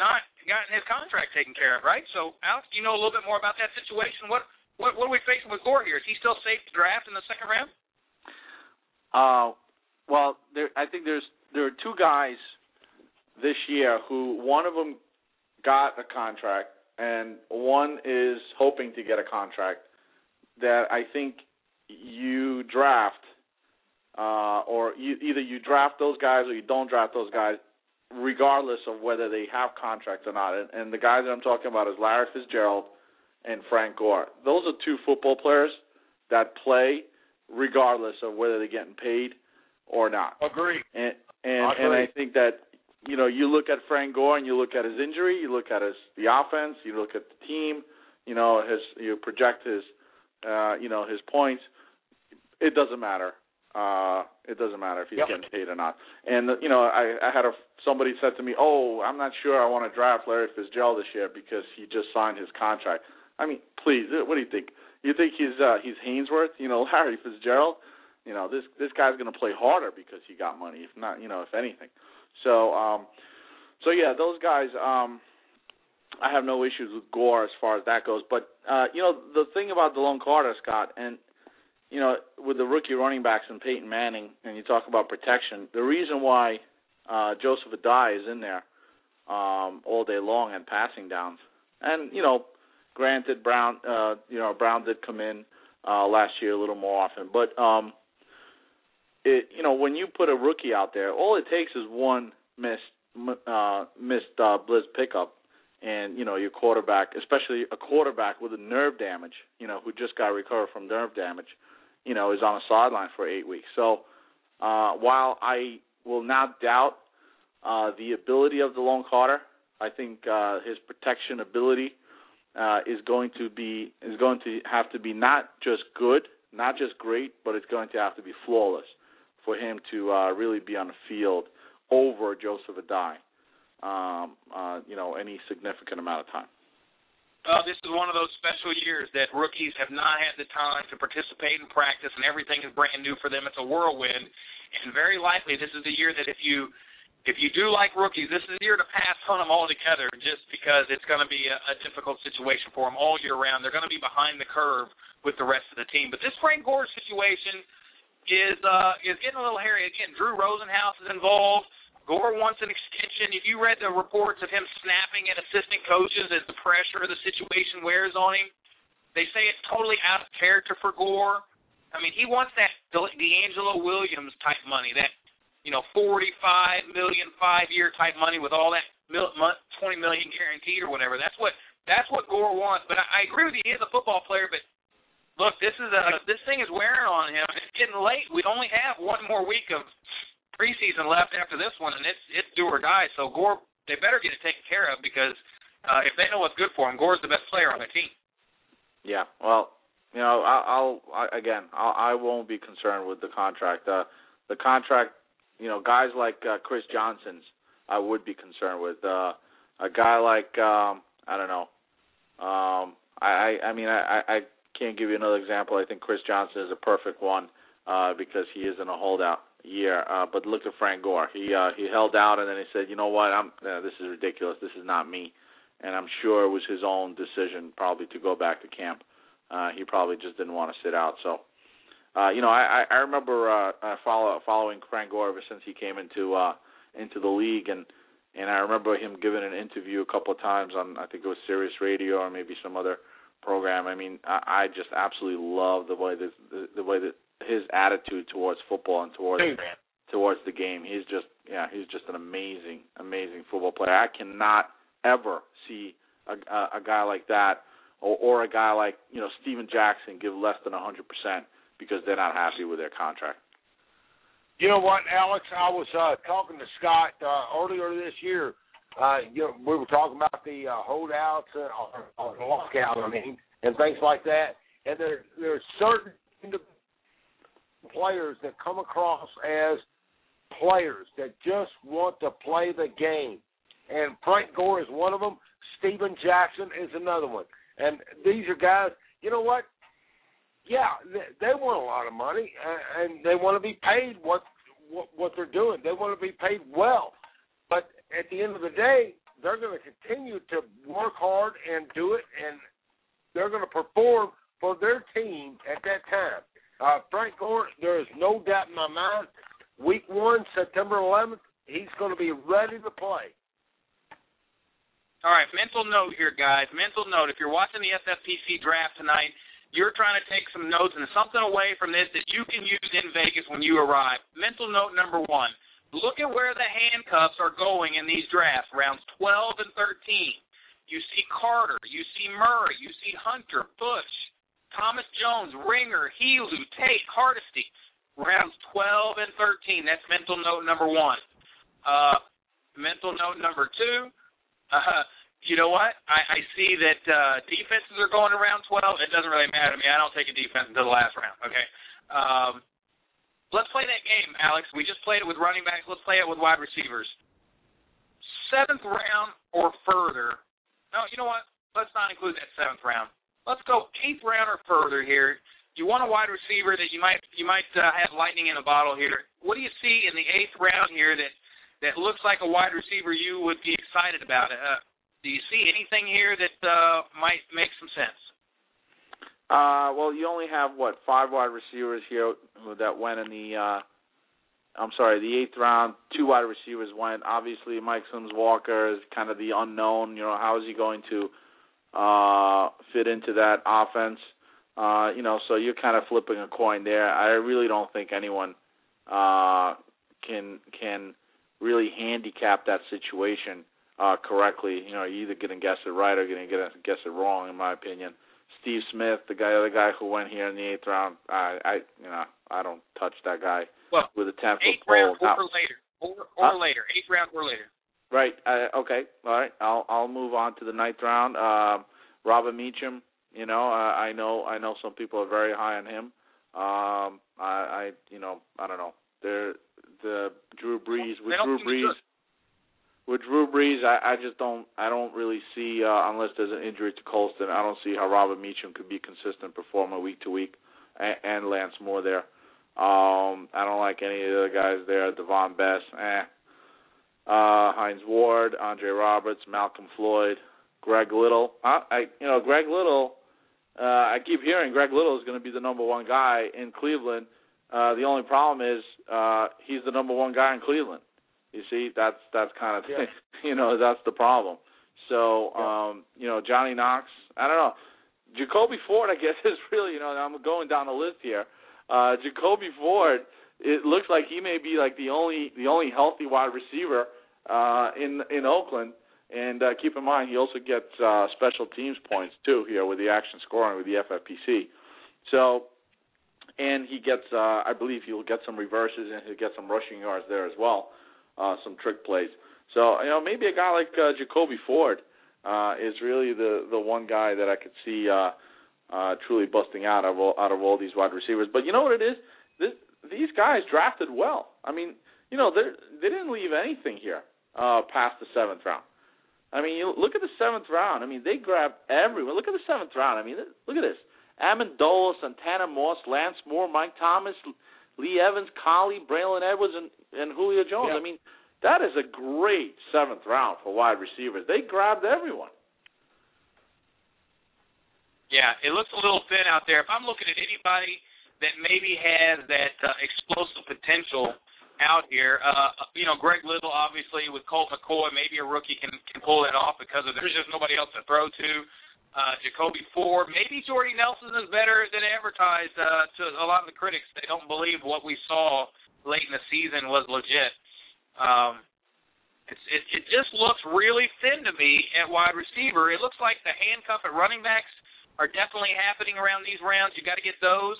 not gotten his contract taken care of, right? So, Alex, do you know a little bit more about that situation? What are we facing with Gore here? Is he still safe to draft in the second round? Well, I think there are two guys this year who one of them got a contract and one is hoping to get a contract that I think you draft or either you draft those guys or you don't draft those guys regardless of whether they have contracts or not. And the guy that I'm talking about is Larry Fitzgerald and Frank Gore. Those are two football players that play regardless of whether they're getting paid or not. Agree. And I think that, you know, you look at Frank Gore and you look at his injury, you look at the offense, you look at the team, you know, you project his points. It doesn't matter. It doesn't matter if he's getting paid or not. And you know, I had somebody said to me, "Oh, I'm not sure I want to draft Larry Fitzgerald this year because he just signed his contract." I mean, please, what do you think? You think he's Hainsworth? You know, Larry Fitzgerald. You know, this guy's going to play harder because he got money, if not, you know, if anything. So, those guys, I have no issues with Gore as far as that goes. But, you know, the thing about DeLone Carter, Scott, and, you know, with the rookie running backs and Peyton Manning, and you talk about protection, the reason why Joseph Adai is in there all day long and passing downs. And, you know, granted, Brown did come in last year a little more often. But, when you put a rookie out there, all it takes is one missed blitz pickup, and you know your quarterback, especially a quarterback with a nerve damage, you know, who just got recovered from nerve damage, you know, is on a sideline for 8 weeks. So while I will not doubt the ability of DeLone Carter, I think his protection ability is going to have to be not just good, not just great, but it's going to have to be flawless for him to really be on the field over Joseph Adai, any significant amount of time. This is one of those special years that rookies have not had the time to participate in practice, and everything is brand new for them. It's a whirlwind, and very likely this is the year that if you do like rookies, this is the year to pass on them all together just because it's going to be a difficult situation for them all year round. They're going to be behind the curve with the rest of the team. But this Frank Gore situation is getting a little hairy. Again, Drew Rosenhaus is involved. Gore wants an extension. If you read the reports of him snapping at assistant coaches as the pressure of the situation wears on him, they say it's totally out of character for Gore. I mean, he wants that D'Angelo Williams type money, that, you know, $45 million, 5-year type money with all that $20 million guaranteed or whatever. That's what Gore wants. But I agree with you. He is a football player, but look, this thing is wearing on him. It's getting late. We only have one more week of preseason left after this one, and it's do or die. So Gore, they better get it taken care of because if they know what's good for him, Gore's the best player on the team. Yeah, well, you know, I won't be concerned with the contract. The contract, you know, guys like Chris Johnson's, I would be concerned with. A guy like I can't give you another example. I think Chris Johnson is a perfect one because he is in a holdout year. But look at Frank Gore. He held out, and then he said, you know what, this is ridiculous. This is not me. And I'm sure it was his own decision probably to go back to camp. He probably just didn't want to sit out. So, I remember following Frank Gore ever since he came into the league, and I remember him giving an interview a couple of times on, I think it was Sirius Radio or maybe some other program. I mean, I just absolutely love the way that his attitude towards football and towards towards the game. He's just, he's just an amazing, amazing football player. I cannot ever see a guy like that or a guy like, Steven Jackson give less than 100% because they're not happy with their contract. You know what, Alex? I was talking to Scott earlier this year. We were talking about the holdouts or the lockout, and things like that. And there are certain players that come across as players that just want to play the game. And Frank Gore is one of them. Steven Jackson is another one. And these are guys, you know what? Yeah, they want a lot of money, and they want to be paid what they're doing. They want to be paid well. But at the end of the day, they're going to continue to work hard and do it, and they're going to perform for their team at that time. Frank Gore, there is no doubt in my mind, week one, September 11th, he's going to be ready to play. All right, mental note here, guys. Mental note, if you're watching the SFPC draft tonight, you're trying to take some notes and something away from this that you can use in Vegas when you arrive. Mental note number one, look at where the handcuffs are going in these drafts, rounds 12 and 13. You see Carter, you see Murray, you see Hunter, Bush, Thomas Jones, Ringer, Helu, Tate, Hardesty, rounds 12 and 13. That's mental note number one. Mental note number two, you know what? I see that defenses are going to round 12. It doesn't really matter to me. I don't take a defense until the last round, okay? Let's play that game, Alex. We just played it with running backs. Let's play it with wide receivers. Seventh round or further. No, you know what? Let's not include that seventh round. Let's go eighth round or further here. You want a wide receiver that you might have lightning in a bottle here. What do you see in the eighth round here that looks like a wide receiver you would be excited about? Do you see anything here that might make some sense? Well, you only have, 5 wide receivers here that went in the eighth round. 2 wide receivers went. Obviously, Mike Sims-Walker is kind of the unknown. How is he going to fit into that offense? So you're kind of flipping a coin there. I really don't think anyone can really handicap that situation correctly. You're either going to guess it right or you're going to guess it wrong, in my opinion. Steve Smith, the other guy who went here in the eighth round, I don't touch that guy with a 10-foot pole. Eighth round or later. Right. Okay. All right. I'll move on to the ninth round. Robert Meacham. I know some people are very high on him. I don't know. With Drew Brees, I don't really see, unless there's an injury to Colston, I don't see how Robert Meacham could be a consistent performer week to week, and Lance Moore there. I don't like any of the other guys there. Devon Best, Hines Ward, Andre Roberts, Malcolm Floyd, Greg Little. Greg Little, I keep hearing Greg Little is going to be the number one guy in Cleveland. The only problem is he's the number one guy in Cleveland. You see, that's kind of thing. That's the problem. So, Johnny Knox, I don't know. Jacoby Ford, I guess, is really, I'm going down the list here. Jacoby Ford, it looks like he may be like the only healthy wide receiver in Oakland. And keep in mind, he also gets special teams points too here with the action scoring with the FFPC. So, and he gets, I believe, he'll get some reverses and he'll get some rushing yards there as well. Some trick plays. So, maybe a guy like Jacoby Ford is really the one guy that I could see truly busting out of all these wide receivers. But you know what it is? These guys drafted well. They didn't leave anything here past the seventh round. You look at the seventh round. They grabbed everyone. Look at the seventh round. Look at this. Amendola, Santana Moss, Lance Moore, Mike Thomas, Lee Evans, Colley, Braylon Edwards, and Julio Jones. Yeah. That is a great seventh round for wide receivers. They grabbed everyone. Yeah, it looks a little thin out there. If I'm looking at anybody that maybe has that explosive potential out here, Greg Little, obviously, with Colt McCoy, maybe a rookie can pull it off because of there's just nobody else to throw to. Jacoby Ford. Maybe Jordy Nelson is better than advertised to a lot of the critics. They don't believe what we saw late in the season was legit. It just looks really thin to me at wide receiver. It looks like the handcuff at running backs are definitely happening around these rounds. You got to get those.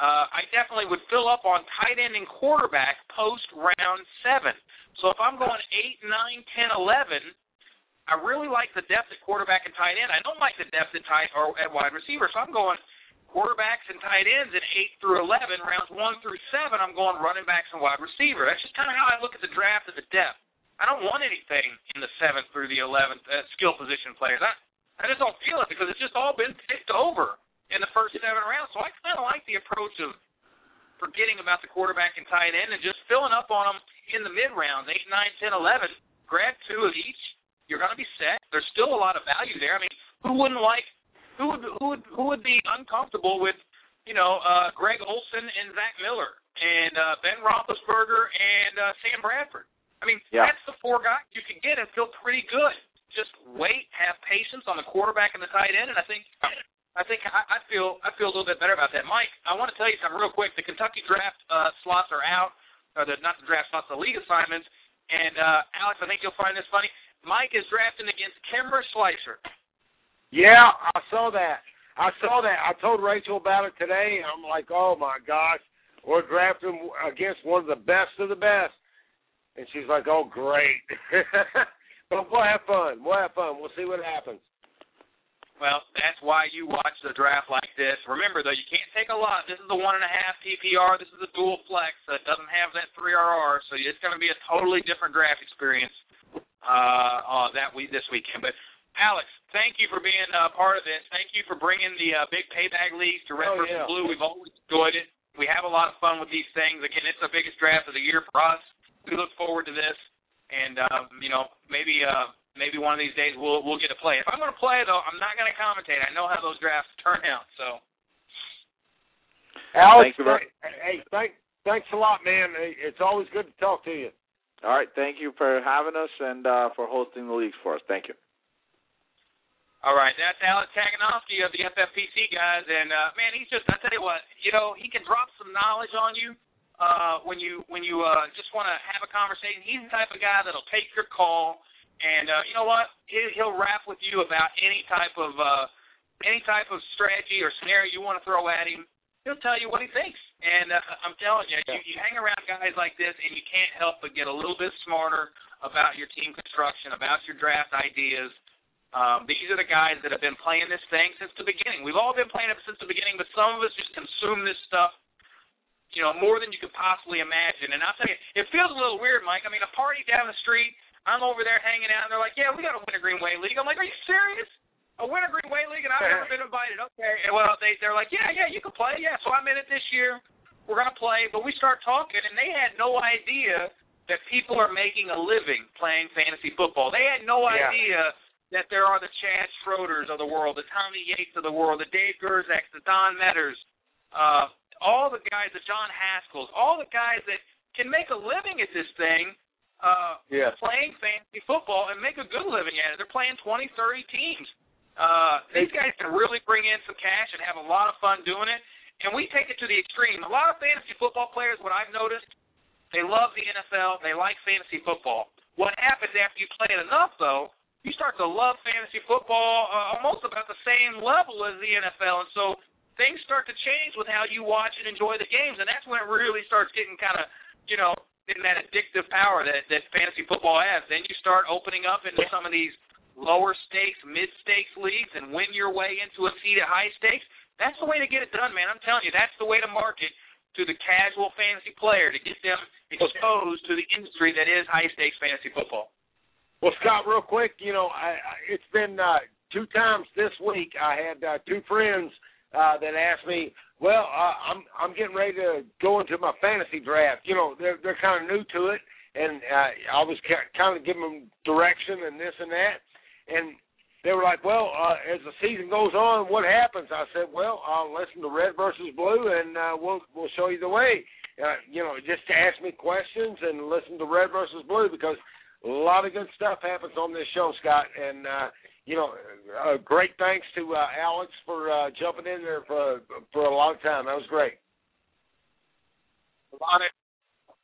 I definitely would fill up on tight end and quarterback post round 7. So if I'm going 8, 9, 10, 11, I really like the depth at quarterback and tight end. I don't like the depth at tight or at wide receiver. So I'm going quarterbacks and tight ends at 8 through 11. Rounds 1 through 7, I'm going running backs and wide receiver. That's just kind of how I look at the draft and the depth. I don't want anything in the 7th through the 11th skill position players. I just don't feel it because it's just all been picked over in the first 7 rounds. So I kind of like the approach of forgetting about the quarterback and tight end and just filling up on them in the mid-rounds, 8, 9, 10, 11. Grab 2 of each. You're going to be set. There's still a lot of value there. I mean, who would be uncomfortable with, Greg Olsen and Zach Miller and Ben Roethlisberger and Sam Bradford? I mean, That's the 4 guys you can get and feel pretty good. Just wait, have patience on the quarterback and the tight end, and I feel a little bit better about that. Mike, I want to tell you something real quick. The Kentucky draft slots are out, or not the draft slots, the league assignments. And Alex, I think you'll find this funny. Mike is drafting against Kimber Slicer. Yeah, I saw that. I told Rachel about it today. I'm like, oh my gosh, we're drafting against one of the best. And she's like, oh, great. But we'll have fun. We'll see what happens. Well, that's why you watch the draft like this. Remember, though, you can't take a lot. This is the 1.5 PPR. This is the dual flex. So it doesn't have that 3RR. So it's going to be a totally different draft experience this weekend. But, Alex, thank you for being part of this. Thank you for bringing the big payback leagues to Red vs. Blue. We've always enjoyed it. We have a lot of fun with these things. Again, it's the biggest draft of the year for us. We look forward to this, and maybe one of these days we'll get to play. If I'm going to play, though, I'm not going to commentate. I know how those drafts turn out. So, Alex, thanks a lot, man. It's always good to talk to you. All right, thank you for having us and for hosting the leagues for us. Thank you. All right, that's Alex Taganowski of the FFPC guys, and man, he's just—I tell you what—you know—he can drop some knowledge on you. When you just want to have a conversation, he's the type of guy that'll take your call, and you know what? He'll rap with you about any type of strategy or scenario you want to throw at him. He'll tell you what he thinks, and I'm telling you, you hang around guys like this, and you can't help but get a little bit smarter about your team construction, about your draft ideas. These are the guys that have been playing this thing since the beginning. We've all been playing it since the beginning, but some of us just consume this stuff more than you could possibly imagine. And I'll tell you, it feels a little weird, Mike. I mean, a party down the street, I'm over there hanging out, and they're like, yeah, we got a Wintergreen Way League. I'm like, are you serious? A Wintergreen Way League, and I've never been invited. Okay. And, well, they're like, yeah, you can play. Yeah, so I'm in it this year. We're going to play. But we start talking, and they had no idea that people are making a living playing fantasy football. They had no idea that there are the Chad Schroders of the world, the Tommy Yates of the world, the Dave Gerzaks, the Don Metters, all the guys, the John Haskells, all the guys that can make a living at this thing playing fantasy football and make a good living at it. They're playing 20, 30 teams. These guys can really bring in some cash and have a lot of fun doing it, and we take it to the extreme. A lot of fantasy football players, what I've noticed, they love the NFL. They like fantasy football. What happens after you play it enough, though, you start to love fantasy football almost about the same level as the NFL, and so things start to change with how you watch and enjoy the games, and that's when it really starts getting kind of, in that addictive power that fantasy football has. Then you start opening up into some of these lower stakes, mid-stakes leagues and win your way into a seat at high stakes. That's the way to get it done, man. I'm telling you, that's the way to market to the casual fantasy player, to get them exposed to the industry that is high-stakes fantasy football. Well, Scott, real quick, it's been 2 times this week I had 2 friends that asked me, well, I'm getting ready to go into my fantasy draft. They're kind of new to it, and I was kind of giving them direction and this and that. And they were like, well, as the season goes on, what happens? I said, well, I'll listen to Red vs. Blue, and we'll show you the way. Just to ask me questions and listen to Red vs. Blue, because a lot of good stuff happens on this show, Scott, and great thanks to Alex for jumping in there for a long time. That was great.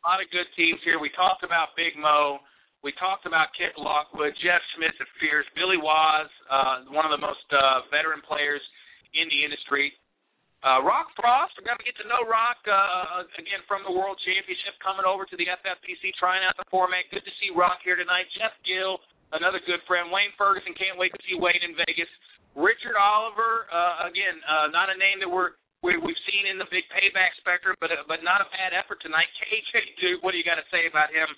A lot of good teams here. We talked about Big Mo. We talked about Kip Lockwood, Jeff Schmitz of Fierce, Billy Was, one of the most veteran players in the industry. Rock Frost, we're going to get to know Rock, again, from the World Championship, coming over to the FFPC, trying out the format. Good to see Rock here tonight. Jeff Gill, another good friend. Wayne Ferguson, can't wait to see Wayne in Vegas. Richard Oliver, again, not a name that we've seen in the big payback spectrum, but not a bad effort tonight. K.J. Duke, what do you got to say about him?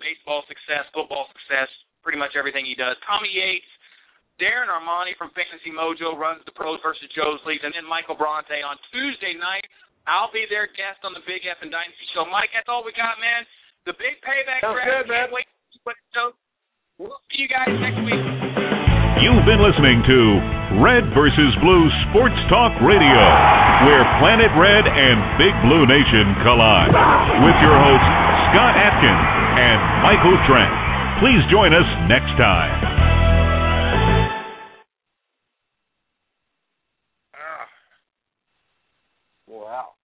Baseball success, football success, pretty much everything he does. Tommy Yates. Darren Armani from Fantasy Mojo runs the Pros versus Joes Leagues, and then Michael Bronte on Tuesday night. I'll be their guest on the Big F and Dynasty Show. Mike, that's all we got, man. The big payback draft. Can't wait to see what it shows. We'll see you guys next week. You've been listening to Red vs. Blue Sports Talk Radio, where Planet Red and Big Blue Nation collide. With your hosts, Scott Atkins and Michael Trent. Please join us next time. Wow.